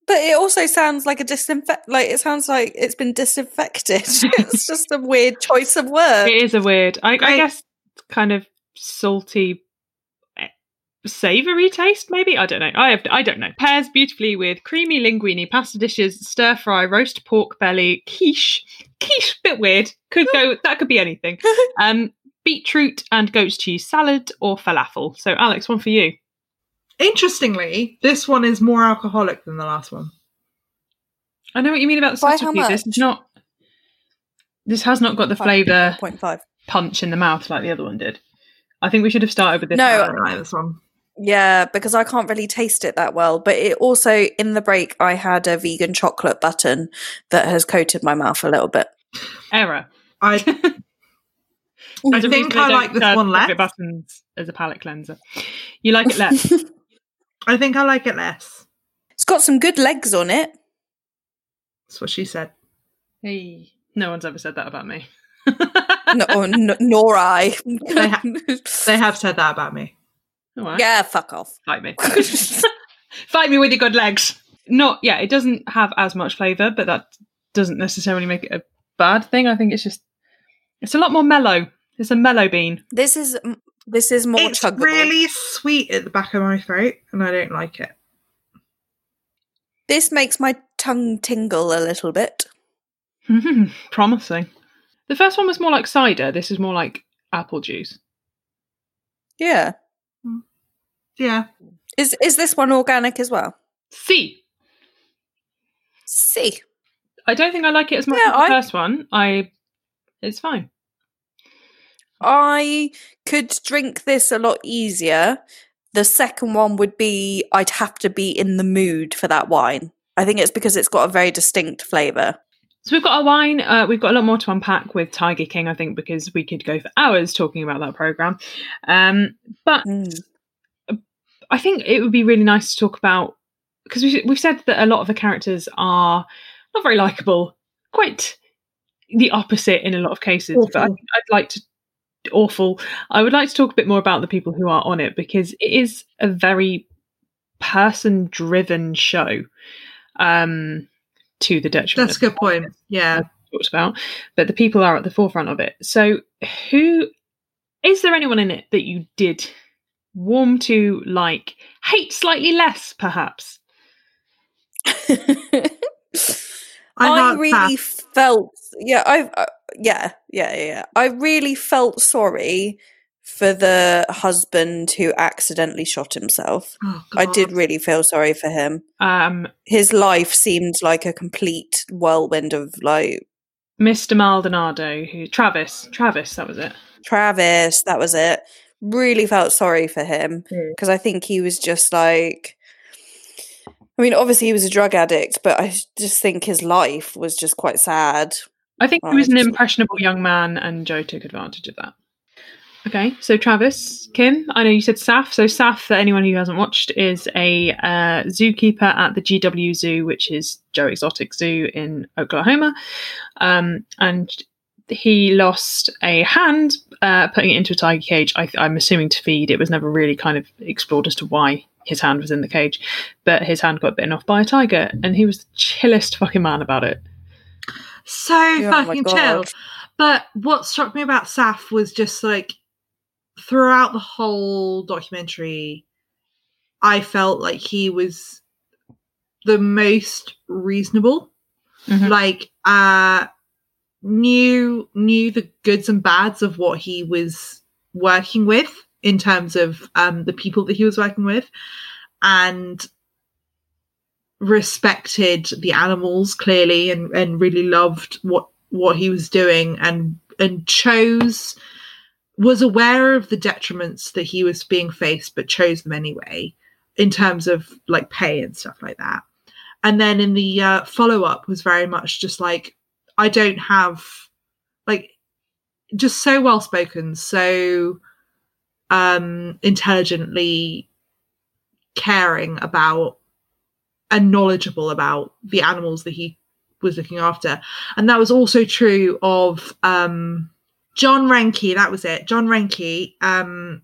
But it also sounds like a disinfect. Like it sounds like it's been disinfected. It's just a weird choice of word. It is a weird. I, I guess kind of salty, savoury taste. Maybe I don't know. I have. I don't know. Pairs beautifully with creamy linguine pasta dishes, stir fry, roast pork belly, quiche. Quiche, bit weird. Could go. That could be anything. Um, beetroot and goat's cheese salad or falafel. So Alex, one for you. Interestingly, this one is more alcoholic than the last one. I know what you mean about the subtlety. This is not. This has not got the flavour punch in the mouth like the other one did. I think we should have started with this. No, like this one. Yeah, because I can't really taste it that well. But it also, in the break, I had a vegan chocolate button that has coated my mouth a little bit. Error. I. I think I like this one less. Buttons as a palate cleanser. You like it less. I think I like it less. It's got some good legs on it. That's what she said. Hey, no one's ever said that about me. no, oh, n- nor I. they, ha- they have said that about me. Oh, wow. Yeah, fuck off. Fight me. Fight me with your good legs. Not, yeah, it doesn't have as much flavour, but that doesn't necessarily make it a bad thing. I think it's just, it's a lot more mellow. It's a mellow bean. This is... This is more it's chuggable. It's really sweet at the back of my throat, and I don't like it. This makes my tongue tingle a little bit. Mm-hmm. Promising. The first one was more like cider. This is more like apple juice. Yeah. Yeah. Is is this one organic as well? C. C. I don't think I like it as much yeah, as the I... first one. I. It's fine. I could drink this a lot easier. The second one would be I'd have to be in the mood for that wine. I think it's because it's got a very distinct flavour. So we've got our wine. Uh, we've got a lot more to unpack with Tiger King, I think, because we could go for hours talking about that programme. Um, but mm. I think it would be really nice to talk about, because we've, we've said that a lot of the characters are not very likeable, quite the opposite in a lot of cases. Awful. But I think I'd like to awful I would like to talk a bit more about the people who are on it, because it is a very person driven show, um to the detriment. That's a good point. Yeah, talked about, but the people are at the forefront of it. So who is there anyone in it that you did warm to, like, hate slightly less perhaps? I, I really pass. felt yeah I've I, Yeah, yeah, yeah. I really felt sorry for the husband who accidentally shot himself. Oh, I did really feel sorry for him. Um, His life seemed like a complete whirlwind of like... Mister Maldonado, who Travis, Travis, that was it. Travis, that was it. Really felt sorry for him because mm. I think he was just like... I mean, obviously he was a drug addict, but I just think his life was just quite sad. I think like, he was an impressionable young man and Joe took advantage of that. Okay, so Travis, Kim, I know you said Saff. So Saff, for anyone who hasn't watched, is a uh, zookeeper at the G W Zoo, which is Joe Exotic Zoo in Oklahoma. Um, and he lost a hand uh, putting it into a tiger cage, I, I'm assuming to feed. It was never really kind of explored as to why his hand was in the cage, but his hand got bitten off by a tiger and he was the chillest fucking man about it. So oh fucking chill. But what struck me about Saff was just like throughout the whole documentary, I felt like he was the most reasonable, mm-hmm. like uh, knew knew the goods and bads of what he was working with in terms of um, the people that he was working with, and respected the animals clearly, and, and really loved what, what he was doing, and and chose, was aware of the detriments that he was being faced, but chose them anyway in terms of like pay and stuff like that. And then in the uh, follow up was very much just like, I don't have like, just so well spoken, so. Um, intelligently caring about and knowledgeable about the animals that he was looking after. And that was also true of um, John Reinke, that was it, John Reinke, um,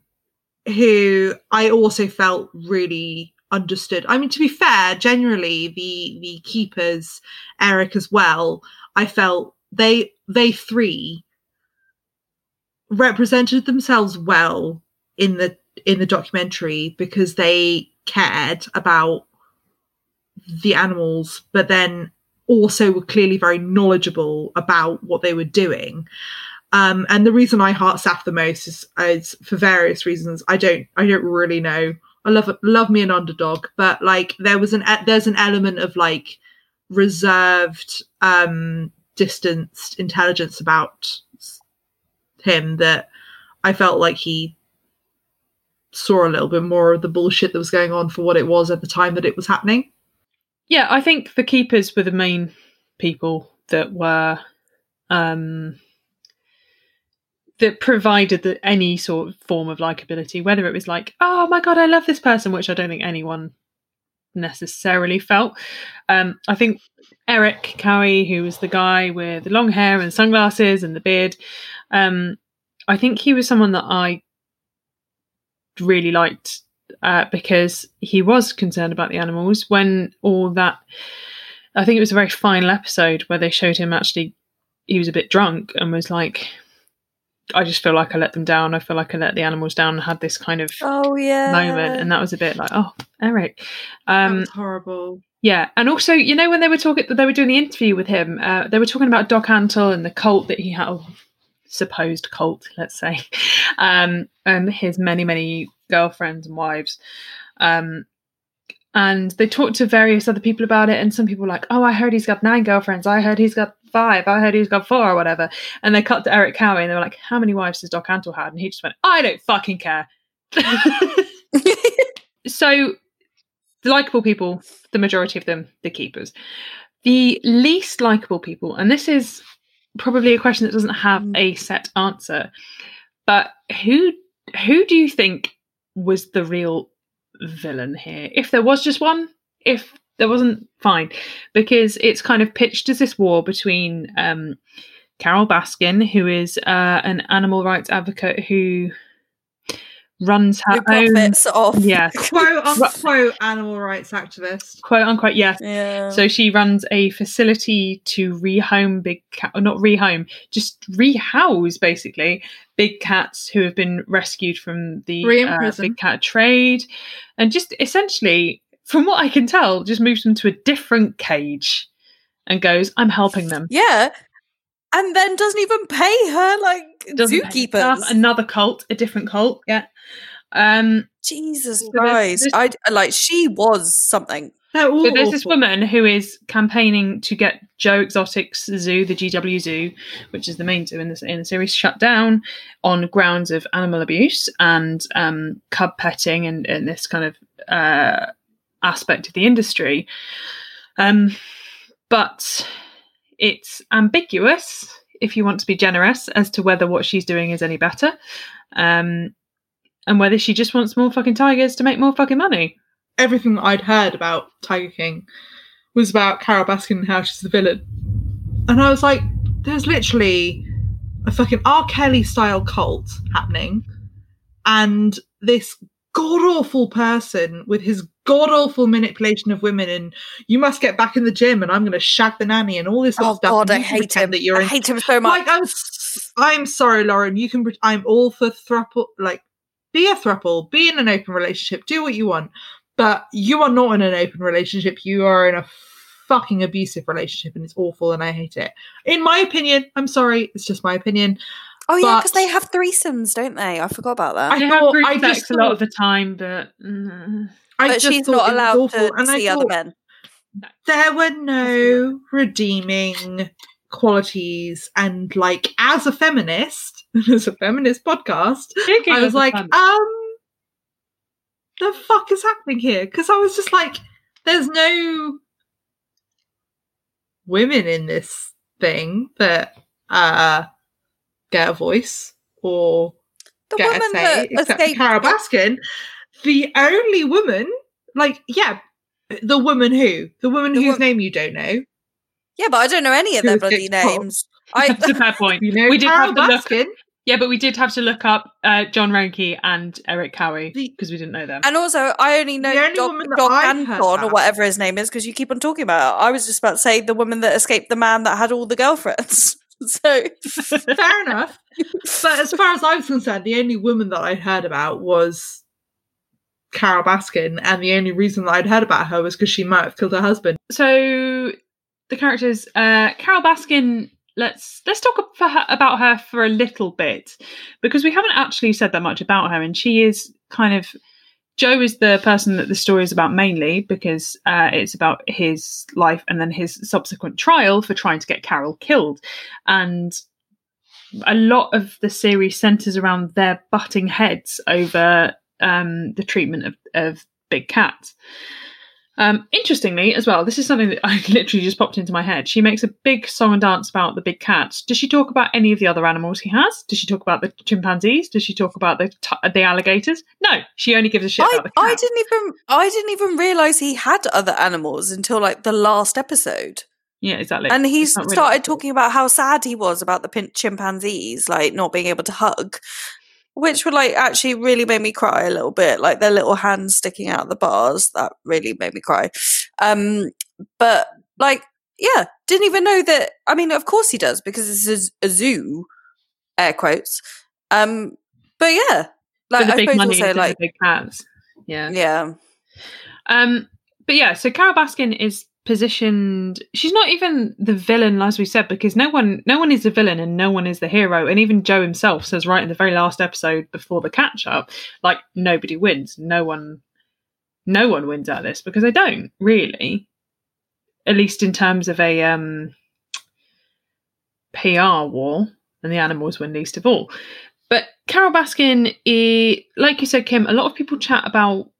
who I also felt really understood. I mean, to be fair, generally the the keepers, Eric as well, I felt they they three represented themselves well in the in the documentary because they cared about the animals, but then also were clearly very knowledgeable about what they were doing. Um, and the reason I heart Saff the most is, is for various reasons. I don't I don't really know. I love love me an underdog, but like there was an there's an element of like reserved, um, distanced intelligence about him that I felt like he saw a little bit more of the bullshit that was going on for what it was at the time that it was happening. Yeah, I think the keepers were the main people that were um, that provided the, any sort of form of likability, whether it was like, oh my god, I love this person, which I don't think anyone necessarily felt. Um, I think Eric Cowie, who was the guy with the long hair and sunglasses and the beard, um, I think he was someone that I really liked uh, because he was concerned about the animals. When all that, I think it was a very final episode where they showed him actually, he was a bit drunk and was like, I just feel like I let them down. I feel like I let the animals down, and had this kind of oh, yeah. moment. And that was a bit like, oh, Eric. Um, that was horrible. Yeah. And also, you know, when they were talking, they were doing the interview with him, uh, they were talking about Doc Antle and the cult that he had, oh, supposed cult, let's say, um, and his many, many girlfriends and wives. Um, and they talked to various other people about it. And some people were like, oh, I heard he's got nine girlfriends. I heard he's got five. I heard he's got four or whatever. And they cut to Eric Cowie and they were like, how many wives has Doc Antle had? And he just went, I don't fucking care. So the likeable people, the majority of them, the keepers. The least likeable people, and this is probably a question that doesn't have a set answer, but who who do you think was the real villain here? If there was just one, if there wasn't, fine, because it's kind of pitched as this war between um, Carol Baskin, who is uh, an animal rights advocate who runs her own off. Yes. quote unquote animal rights activist, quote unquote, yes. Yeah. So she runs a facility to rehome big cat, or not rehome, just rehouse basically big cats who have been rescued from the uh, big cat trade, and just essentially, from what I can tell, just moves them to a different cage and goes, I'm helping them. Yeah. And then doesn't even pay her like zookeepers. Another cult, a different cult. Yeah. Um, Jesus so Christ. There's, there's, I like she was something. So there's this woman who is campaigning to get Joe Exotic's zoo, the G W Zoo, which is the main zoo in the, in the series, shut down on grounds of animal abuse and um, cub petting and, and this kind of uh, aspect of the industry. Um, but it's ambiguous, if you want to be generous, as to whether what she's doing is any better um, and whether she just wants more fucking tigers to make more fucking money. Everything that I'd heard about Tiger King was about Carol Baskin and how she's the villain. And I was like, there's literally a fucking R. Kelly-style cult happening and this god-awful person with his god-awful manipulation of women and you must get back in the gym and I'm going to shag the nanny and all this oh, stuff. Oh, God, I hate him. That you're I in- hate him so much. Like, I'm, I'm sorry, Lauren. You can. Pre- I'm all for throuple. Like, be a throuple. Be in an open relationship. Do what you want. But you are not in an open relationship. You are in a fucking abusive relationship, and it's awful, and I hate it. In my opinion, I'm sorry, it's just my opinion. Oh yeah, because they have threesomes, don't they? I forgot about that. I they thought have I just thought, a lot of the time, but, mm, but I just she's not allowed to and see I other men. There were no redeeming qualities, and like as a feminist, as a feminist podcast, I was like, um. the fuck is happening here? Because I was just like, there's no women in this thing that uh, get a voice or the get woman a say, except escaped- Carol Baskin. The only woman, like, yeah, the woman who? The woman the whose wo- name you don't know. Yeah, but I don't know any of their bloody names. I- That's a bad point. You know, we Carol did have Baskin. Yeah, but we did have to look up uh, John Reinke and Eric Cowie because we didn't know them. And also, I only know Doc Antle or whatever his name is because you keep on talking about it. I was just about to say the woman that escaped the man that had all the girlfriends. So fair enough. But as far as I was concerned, the only woman that I'd heard about was Carol Baskin, and the only reason that I'd heard about her was because she might have killed her husband. So the characters, uh, Carol Baskin. Let's let's talk for her, about her for a little bit, because we haven't actually said that much about her, and she is kind of Joe is the person that the story is about mainly because uh, it's about his life and then his subsequent trial for trying to get Carol killed, and a lot of the series centres around their butting heads over um, the treatment of, of Big Cat. Um, interestingly as well, this is something that I literally just popped into my head. She makes a big song and dance about the big cat. Does she talk about any of the other animals he has? Does she talk about the chimpanzees? Does she talk about the t- the alligators? No, she only gives a shit I, about the cat. I didn't even I didn't even realise he had other animals until like the last episode. Yeah, exactly. And he really started like talking about how sad he was about the pin- chimpanzees, like not being able to hug, which would like actually really made me cry a little bit, like their little hands sticking out of the bars. That really made me cry. Um, but like, yeah, didn't even know that. I mean, of course he does because this is a zoo, air quotes. Um, but yeah, like I suppose also like big cats. Yeah, yeah. Um, but yeah, so Carol Baskin is positioned. She's not even the villain, as we said, because no one no one is the villain and no one is the hero, and even Joe himself says right in the very last episode before the catch up, like, nobody wins, no one no one wins at this, because they don't really, at least in terms of a um P R war, and the animals win least of all. But Carol Baskin, eh, like you said, Kim, a lot of people chat about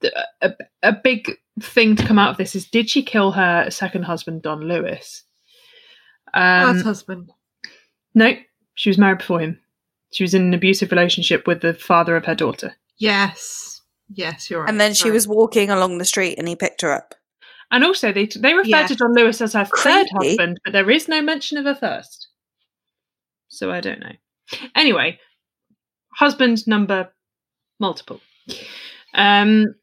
the, a, a big thing to come out of this is, did she kill her second husband, Don Lewis? Um, Her husband. No, she was married before him. She was in an abusive relationship with the father of her daughter. Yes. Yes, you're right. And then she right. was walking along the street and he picked her up. And also they they refer yeah. to Don Lewis as her third Creepy. husband, but there is no mention of her first. So I don't know. Anyway, husband number multiple. Um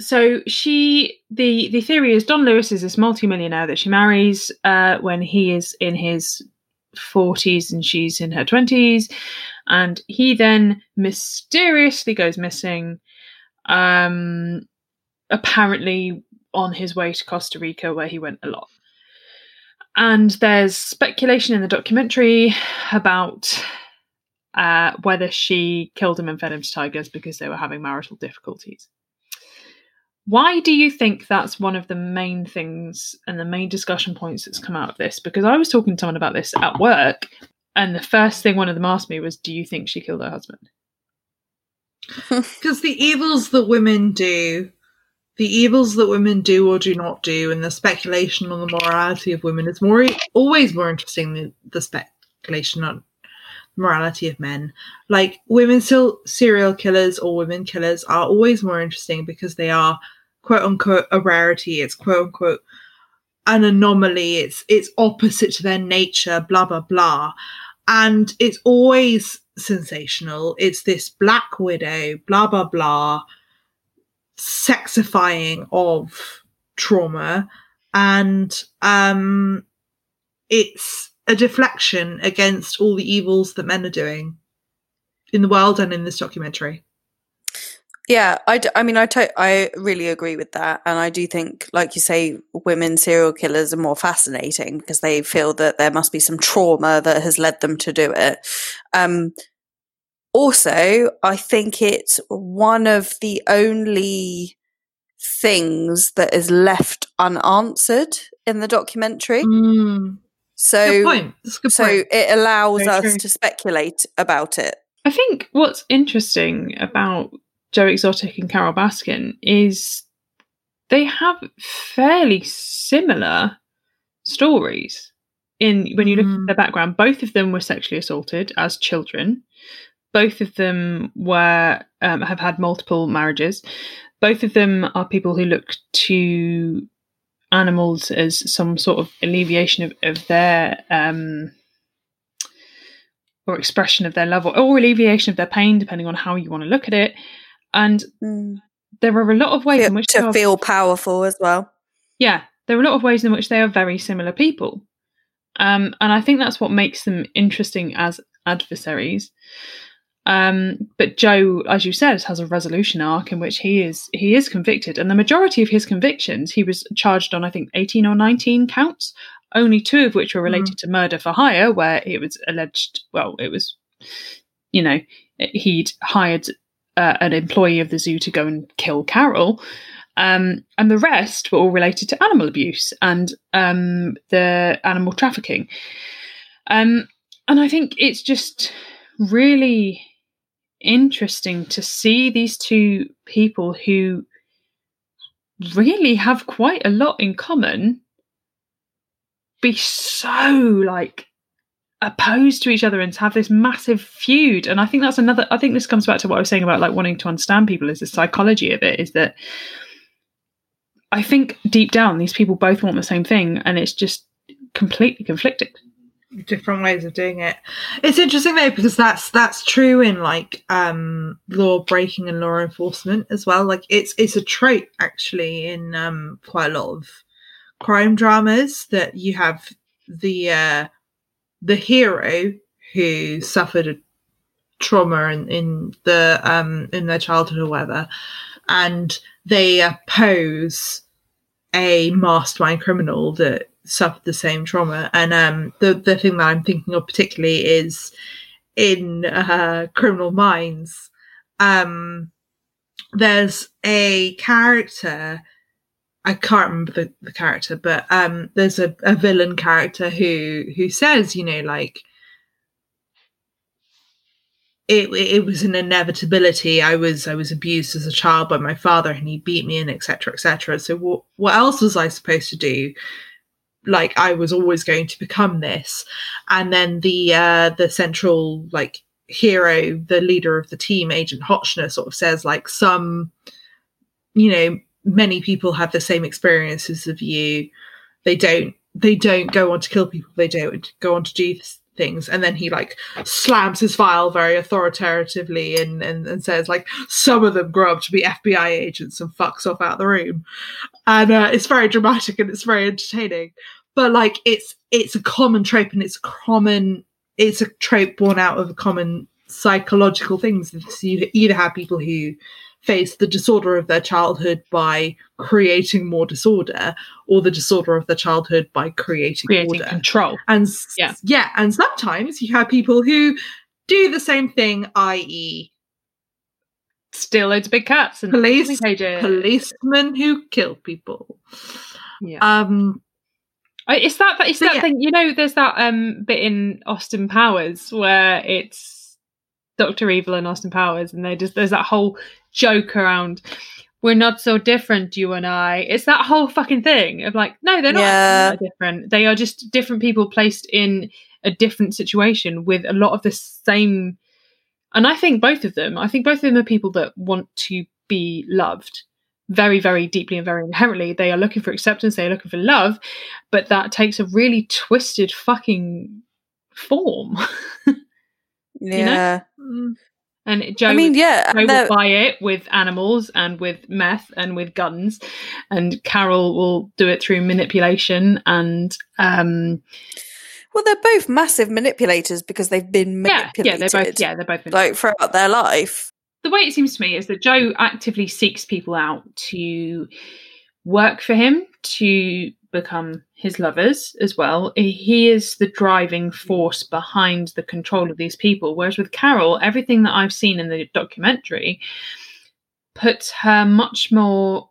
So she, the, the theory is Don Lewis is this multimillionaire that she marries uh, when he is in his forties and she's in her twenties, and he then mysteriously goes missing, um, apparently on his way to Costa Rica, where he went a lot. And there's speculation in the documentary about uh, whether she killed him and fed him to tigers because they were having marital difficulties. Why do you think that's one of the main things and the main discussion points that's come out of this? Because I was talking to someone about this at work, and the first thing one of them asked me was, do you think she killed her husband? Because the evils that women do, the evils that women do or do not do, and the speculation on the morality of women is more always more interesting than the speculation on morality of men. Like, women still serial killers or women killers are always more interesting because they are quote unquote a rarity. It's quote unquote an anomaly. It's it's opposite to their nature, blah blah blah. And it's always sensational. It's this black widow, blah blah blah, sexifying of trauma, and um it's a deflection against all the evils that men are doing in the world and in this documentary. Yeah, I, d- I mean, I, t- I really agree with that. And I do think, like you say, women serial killers are more fascinating because they feel that there must be some trauma that has led them to do it. Um, also, I think it's one of the only things that is left unanswered in the documentary. Mm. So, so it allows Very us true. to speculate about it. I think what's interesting about Joe Exotic and Carol Baskin is they have fairly similar stories. In when you look mm. at their background, both of them were sexually assaulted as children. Both of them were um, have had multiple marriages. Both of them are people who look to animals as some sort of alleviation of, of their um or expression of their love or, or alleviation of their pain, depending on how you want to look at it. And mm. there are a lot of ways feel, in which to are, feel powerful as well. Yeah, there are a lot of ways in which they are very similar people, um and I think that's what makes them interesting as adversaries. Um, but Joe, as you said, has a resolution arc in which he is he is convicted, and the majority of his convictions, he was charged on, I think, eighteen or nineteen counts, only two of which were related mm. to murder for hire, where it was alleged, well, it was, you know, he'd hired uh, an employee of the zoo to go and kill Carol, um, and the rest were all related to animal abuse and um, the animal trafficking. Um, and I think it's just really interesting to see these two people who really have quite a lot in common be so like opposed to each other and have this massive feud. And I think that's another I think this comes back to what I was saying about like wanting to understand people, is the psychology of it, is that I think deep down these people both want the same thing, and it's just completely conflicted. Different ways of doing it. It's interesting though, because that's that's true in like um law breaking and law enforcement as well. Like it's it's a trope actually in um quite a lot of crime dramas, that you have the uh the hero who suffered a trauma in, in the um in their childhood or whatever, and they uh, pose a mastermind criminal that suffered the same trauma. And um the the thing that I'm thinking of particularly is in uh Criminal Minds, um there's a character, I can't remember the, the character, but um there's a, a villain character who who says, you know, like it it was an inevitability. I was I was abused as a child by my father, and he beat me, and etc etc so what what else was I supposed to do? Like, I was always going to become this. And then the uh, the central, like, hero, the leader of the team, Agent Hotchner, sort of says, like, some, you know, many people have the same experiences of you. They don't, they don't go on to kill people. They don't go on to do things. And then he, like, slams his file very authoritatively and, and, and says, like, some of them grow up to be F B I agents, and fucks off out of the room. And uh, it's very dramatic and it's very entertaining. But like, it's it's a common trope, and it's common. It's a trope born out of common psychological things. So you either have people who face the disorder of their childhood by creating more disorder, or the disorder of their childhood by creating, creating order. Control. And yeah. yeah, and sometimes you have people who do the same thing, that is steal loads of big cats and police, policemen who kill people. Yeah. Um, it's that, it's so that yeah. thing, you know, there's that um, bit in Austin Powers where it's Doctor Evil and Austin Powers, and they just, there's that whole joke around, we're not so different, you and I. It's that whole fucking thing of like, no, they're not yeah. different. They are just different people placed in a different situation with a lot of the same. And I think both of them, I think both of them are people that want to be loved very, very deeply and very inherently. They are looking for acceptance, they are looking for love, but that takes a really twisted fucking form. Yeah. You know? And Joe, I mean, would, yeah, Joe will buy it with animals and with meth and with guns, and Carol will do it through manipulation and... um Well, they're both massive manipulators because they've been manipulated. Yeah, yeah, they're both, yeah, they're both like throughout their life. The way it seems to me is that Joe actively seeks people out to work for him, to become his lovers as well. He is the driving force behind the control of these people. Whereas with Carol, everything that I've seen in the documentary puts her much more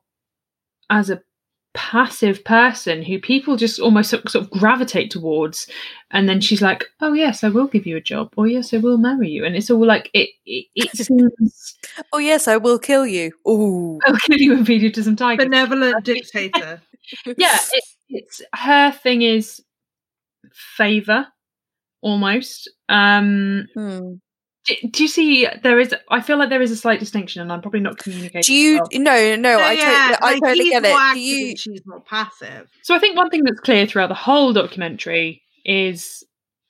as a passive person who people just almost sort of gravitate towards, and then she's like, oh yes, I will give you a job, or yes, I will marry you, and it's all like it it, it seems oh yes, I will kill you. Oh, I'll kill you and feed you to some tigers. Benevolent dictator. Yeah, it, it's her thing is favor almost. um hmm. Do, do you see there is, I feel like there is a slight distinction, and I'm probably not communicating. Do you well. no no so, I, yeah, totally, I like totally get it. Do you, she's more passive. So I think one thing that's clear throughout the whole documentary is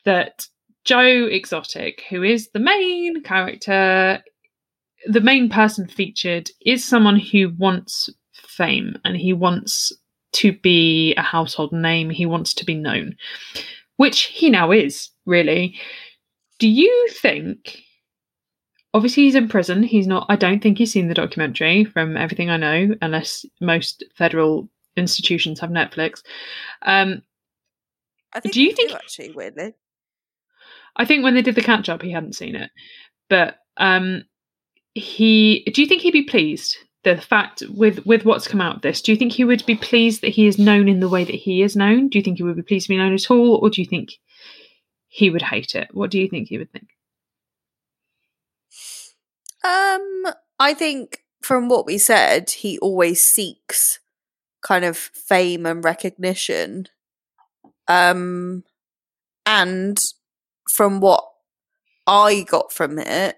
that Joe Exotic, who is the main character, the main person featured, is someone who wants fame, and he wants to be a household name, he wants to be known, which he now is, really. Do you think, obviously he's in prison, he's not, I don't think he's seen the documentary from everything I know, unless most federal institutions have Netflix. Um, I think do you think do, actually, weirdly. I think when they did the catch up, he hadn't seen it. But um, he, do you think he'd be pleased, the fact with, with what's come out of this? Do you think he would be pleased that he is known in the way that he is known? Do you think he would be pleased to be known at all? Or do you think he would hate it? What do you think he would think? Um, I think from what we said, he always seeks kind of fame and recognition. Um, and from what I got from it,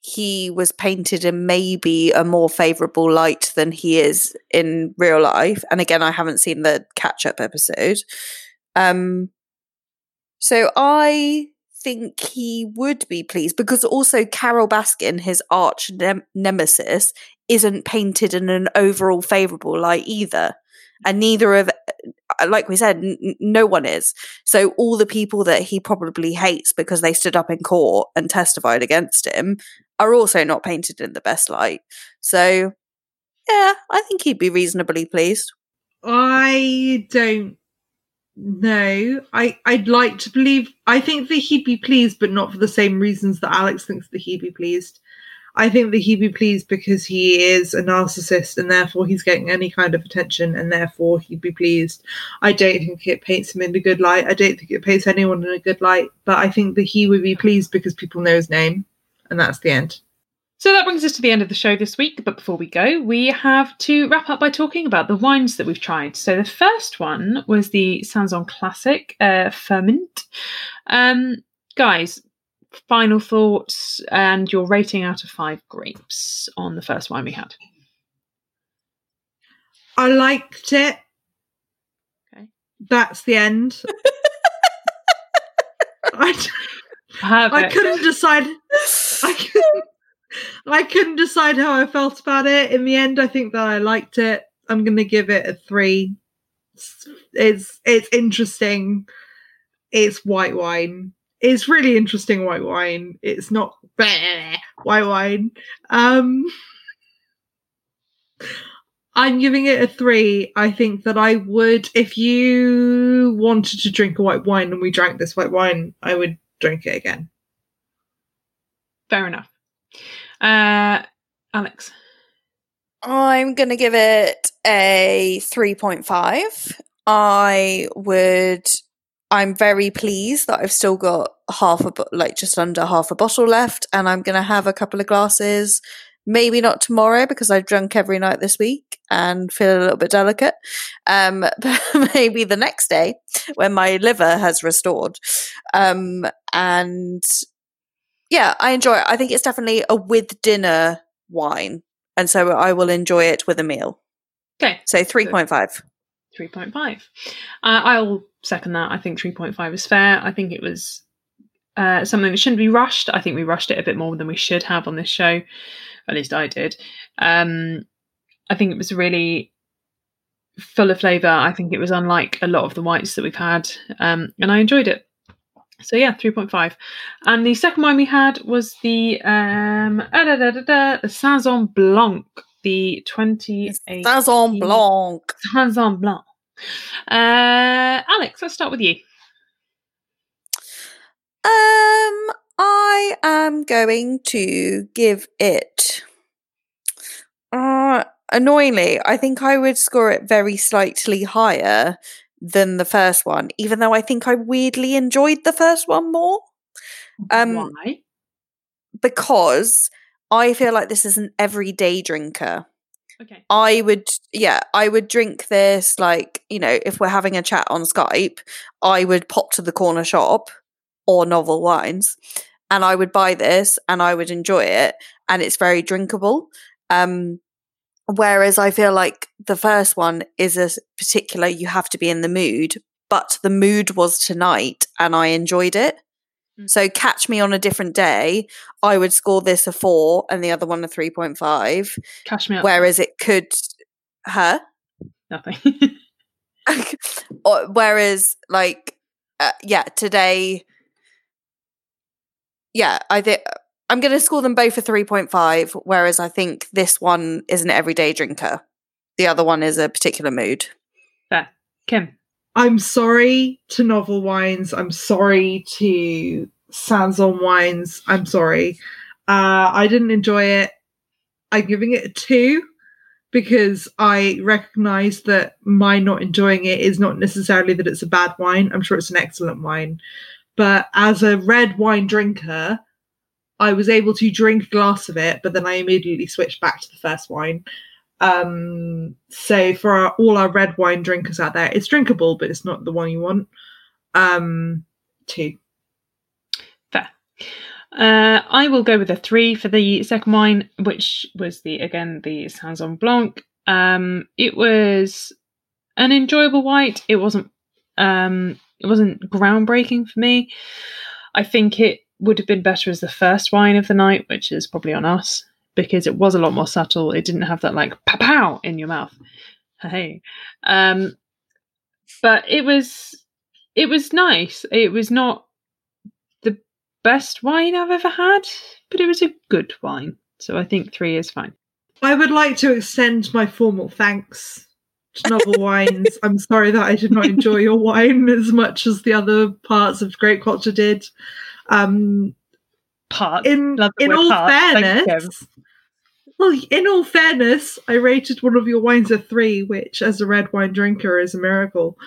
he was painted in maybe a more favourable light than he is in real life. And again, I haven't seen the catch-up episode. Um, So I think he would be pleased, because also Carol Baskin, his arch ne- nemesis, isn't painted in an overall favourable light either. And neither of, like we said, n- no one is. So all the people that he probably hates because they stood up in court and testified against him are also not painted in the best light. So, yeah, I think he'd be reasonably pleased. I don't. No, I, I'd like to believe, I think that he'd be pleased, but not for the same reasons that Alex thinks that he'd be pleased. I think that he'd be pleased because he is a narcissist, and therefore he's getting any kind of attention, and therefore he'd be pleased. I don't think it paints him in a good light. I don't think it paints anyone in a good light, but I think that he would be pleased because people know his name, and that's the end. So that brings us to the end of the show this week, but before we go, we have to wrap up by talking about the wines that we've tried. So the first one was the Sanson Classic uh, Ferment. Um, guys, final thoughts and your rating out of five grapes on the first wine we had. I liked it. Okay, that's the end. I, I couldn't decide. I couldn't. I couldn't decide how I felt about it. In the end, I think that I liked it. I'm going to give it a three. It's, it's it's interesting. It's white wine. It's really interesting white wine. It's not bleh, white wine. Um, I'm giving it a three. I think that I would, if you wanted to drink a white wine and we drank this white wine, I would drink it again. Fair enough. Uh, Alex? I'm going to give it a three point five. I would... I'm very pleased that I've still got half a, like just under half a bottle left, and I'm going to have a couple of glasses, maybe not tomorrow because I've drunk every night this week and feel a little bit delicate. Um, but maybe the next day when my liver has restored. Um, and yeah, I enjoy it. I think it's definitely a with dinner wine. And so I will enjoy it with a meal. Okay. So three point five. three point five. Uh, I'll second that. I think three point five is fair. I think it was uh, something that shouldn't be rushed. I think we rushed it a bit more than we should have on this show. At least I did. Um, I think it was really full of flavour. I think it was unlike a lot of the whites that we've had. Um, and I enjoyed it. So yeah, three point five. And the second wine we had was the um, the Sazon Blanc. The twenty eighteen Sazon Blanc. Sazon Blanc. Uh, Alex, let's start with you. Um, I am going to give it. Uh, annoyingly, I think I would score it very slightly higher than the first one, even though I think I weirdly enjoyed the first one more. Um, Why? Because I feel like this is an everyday drinker. Okay. I would, yeah, I would drink this, like, you know, if we're having a chat on Skype, I would pop to the corner shop or Novel Wines and I would buy this and I would enjoy it. And it's very drinkable. Um, whereas I feel like the first one is a particular, you have to be in the mood, but the mood was tonight and I enjoyed it. So catch me on a different day, I would score this a four and the other one a three point five. Catch me up. Whereas it could... Huh? Nothing. or, whereas, like, uh, yeah, today... Yeah, I think I'm going to score them both a three point five, whereas I think this one is an everyday drinker. The other one is a particular mood. There. Kim? I'm sorry to Novel Wines. I'm sorry to Sanson Wines. I'm sorry. Uh, I didn't enjoy it. I'm giving it a two because I recognise that my not enjoying it is not necessarily that it's a bad wine. I'm sure it's an excellent wine. But as a red wine drinker, I was able to drink a glass of it, but then I immediately switched back to the first wine. Um, so for our, all our red wine drinkers out there, it's drinkable, but it's not the one you want. Um, two. Fair. Uh, I will go with a three for the second wine, which was the, again, the Sazon Blanc. Um, it was an enjoyable white. It wasn't, um, it wasn't groundbreaking for me. I think it would have been better as the first wine of the night, which is probably on us, because it was a lot more subtle. It didn't have that, like, pow-pow in your mouth. Hey. Um, but it was it was nice. It was not the best wine I've ever had, but it was a good wine. So I think three is fine. I would like to extend my formal thanks to Novel Wines. I'm sorry that I did not enjoy your wine as much as the other parts of Grape Culture did. Um, parts. In, in all part. fairness... Well, in all fairness, I rated one of your wines a three, which as a red wine drinker is a miracle.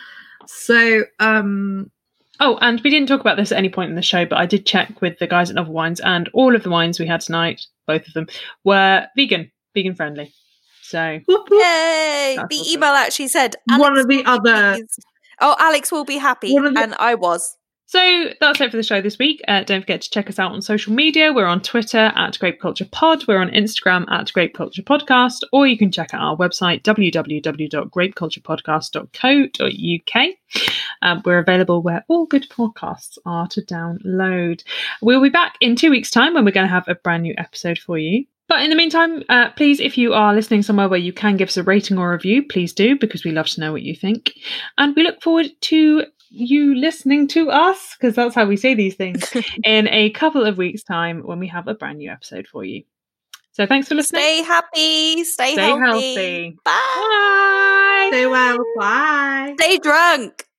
So, um... Oh, and we didn't talk about this at any point in the show, but I did check with the guys at Novel Wines, and all of the wines we had tonight, both of them, were vegan, vegan-friendly. So... Whoop, whoop. Yay! That's the awesome. Email actually said... Alex one of the other... Please. Oh, Alex will be happy, the... and I was. So that's it for the show this week. Uh, don't forget to check us out on social media. We're on Twitter at Grape Culture Pod. We're on Instagram at Grape Culture Podcast. Or you can check out our website, w w w dot grape culture podcast dot co dot u k. Um, we're available where all good podcasts are to download. We'll be back in two weeks' time when we're going to have a brand new episode for you. But in the meantime, uh, please, if you are listening somewhere where you can give us a rating or review, please do, because we love to know what you think. And we look forward to you listening to us, because that's how we say these things, in a couple of weeks' time when we have a brand new episode for you. So thanks for listening. Stay happy. Stay, stay healthy. healthy. Bye. Bye. Stay well. Bye. Stay drunk.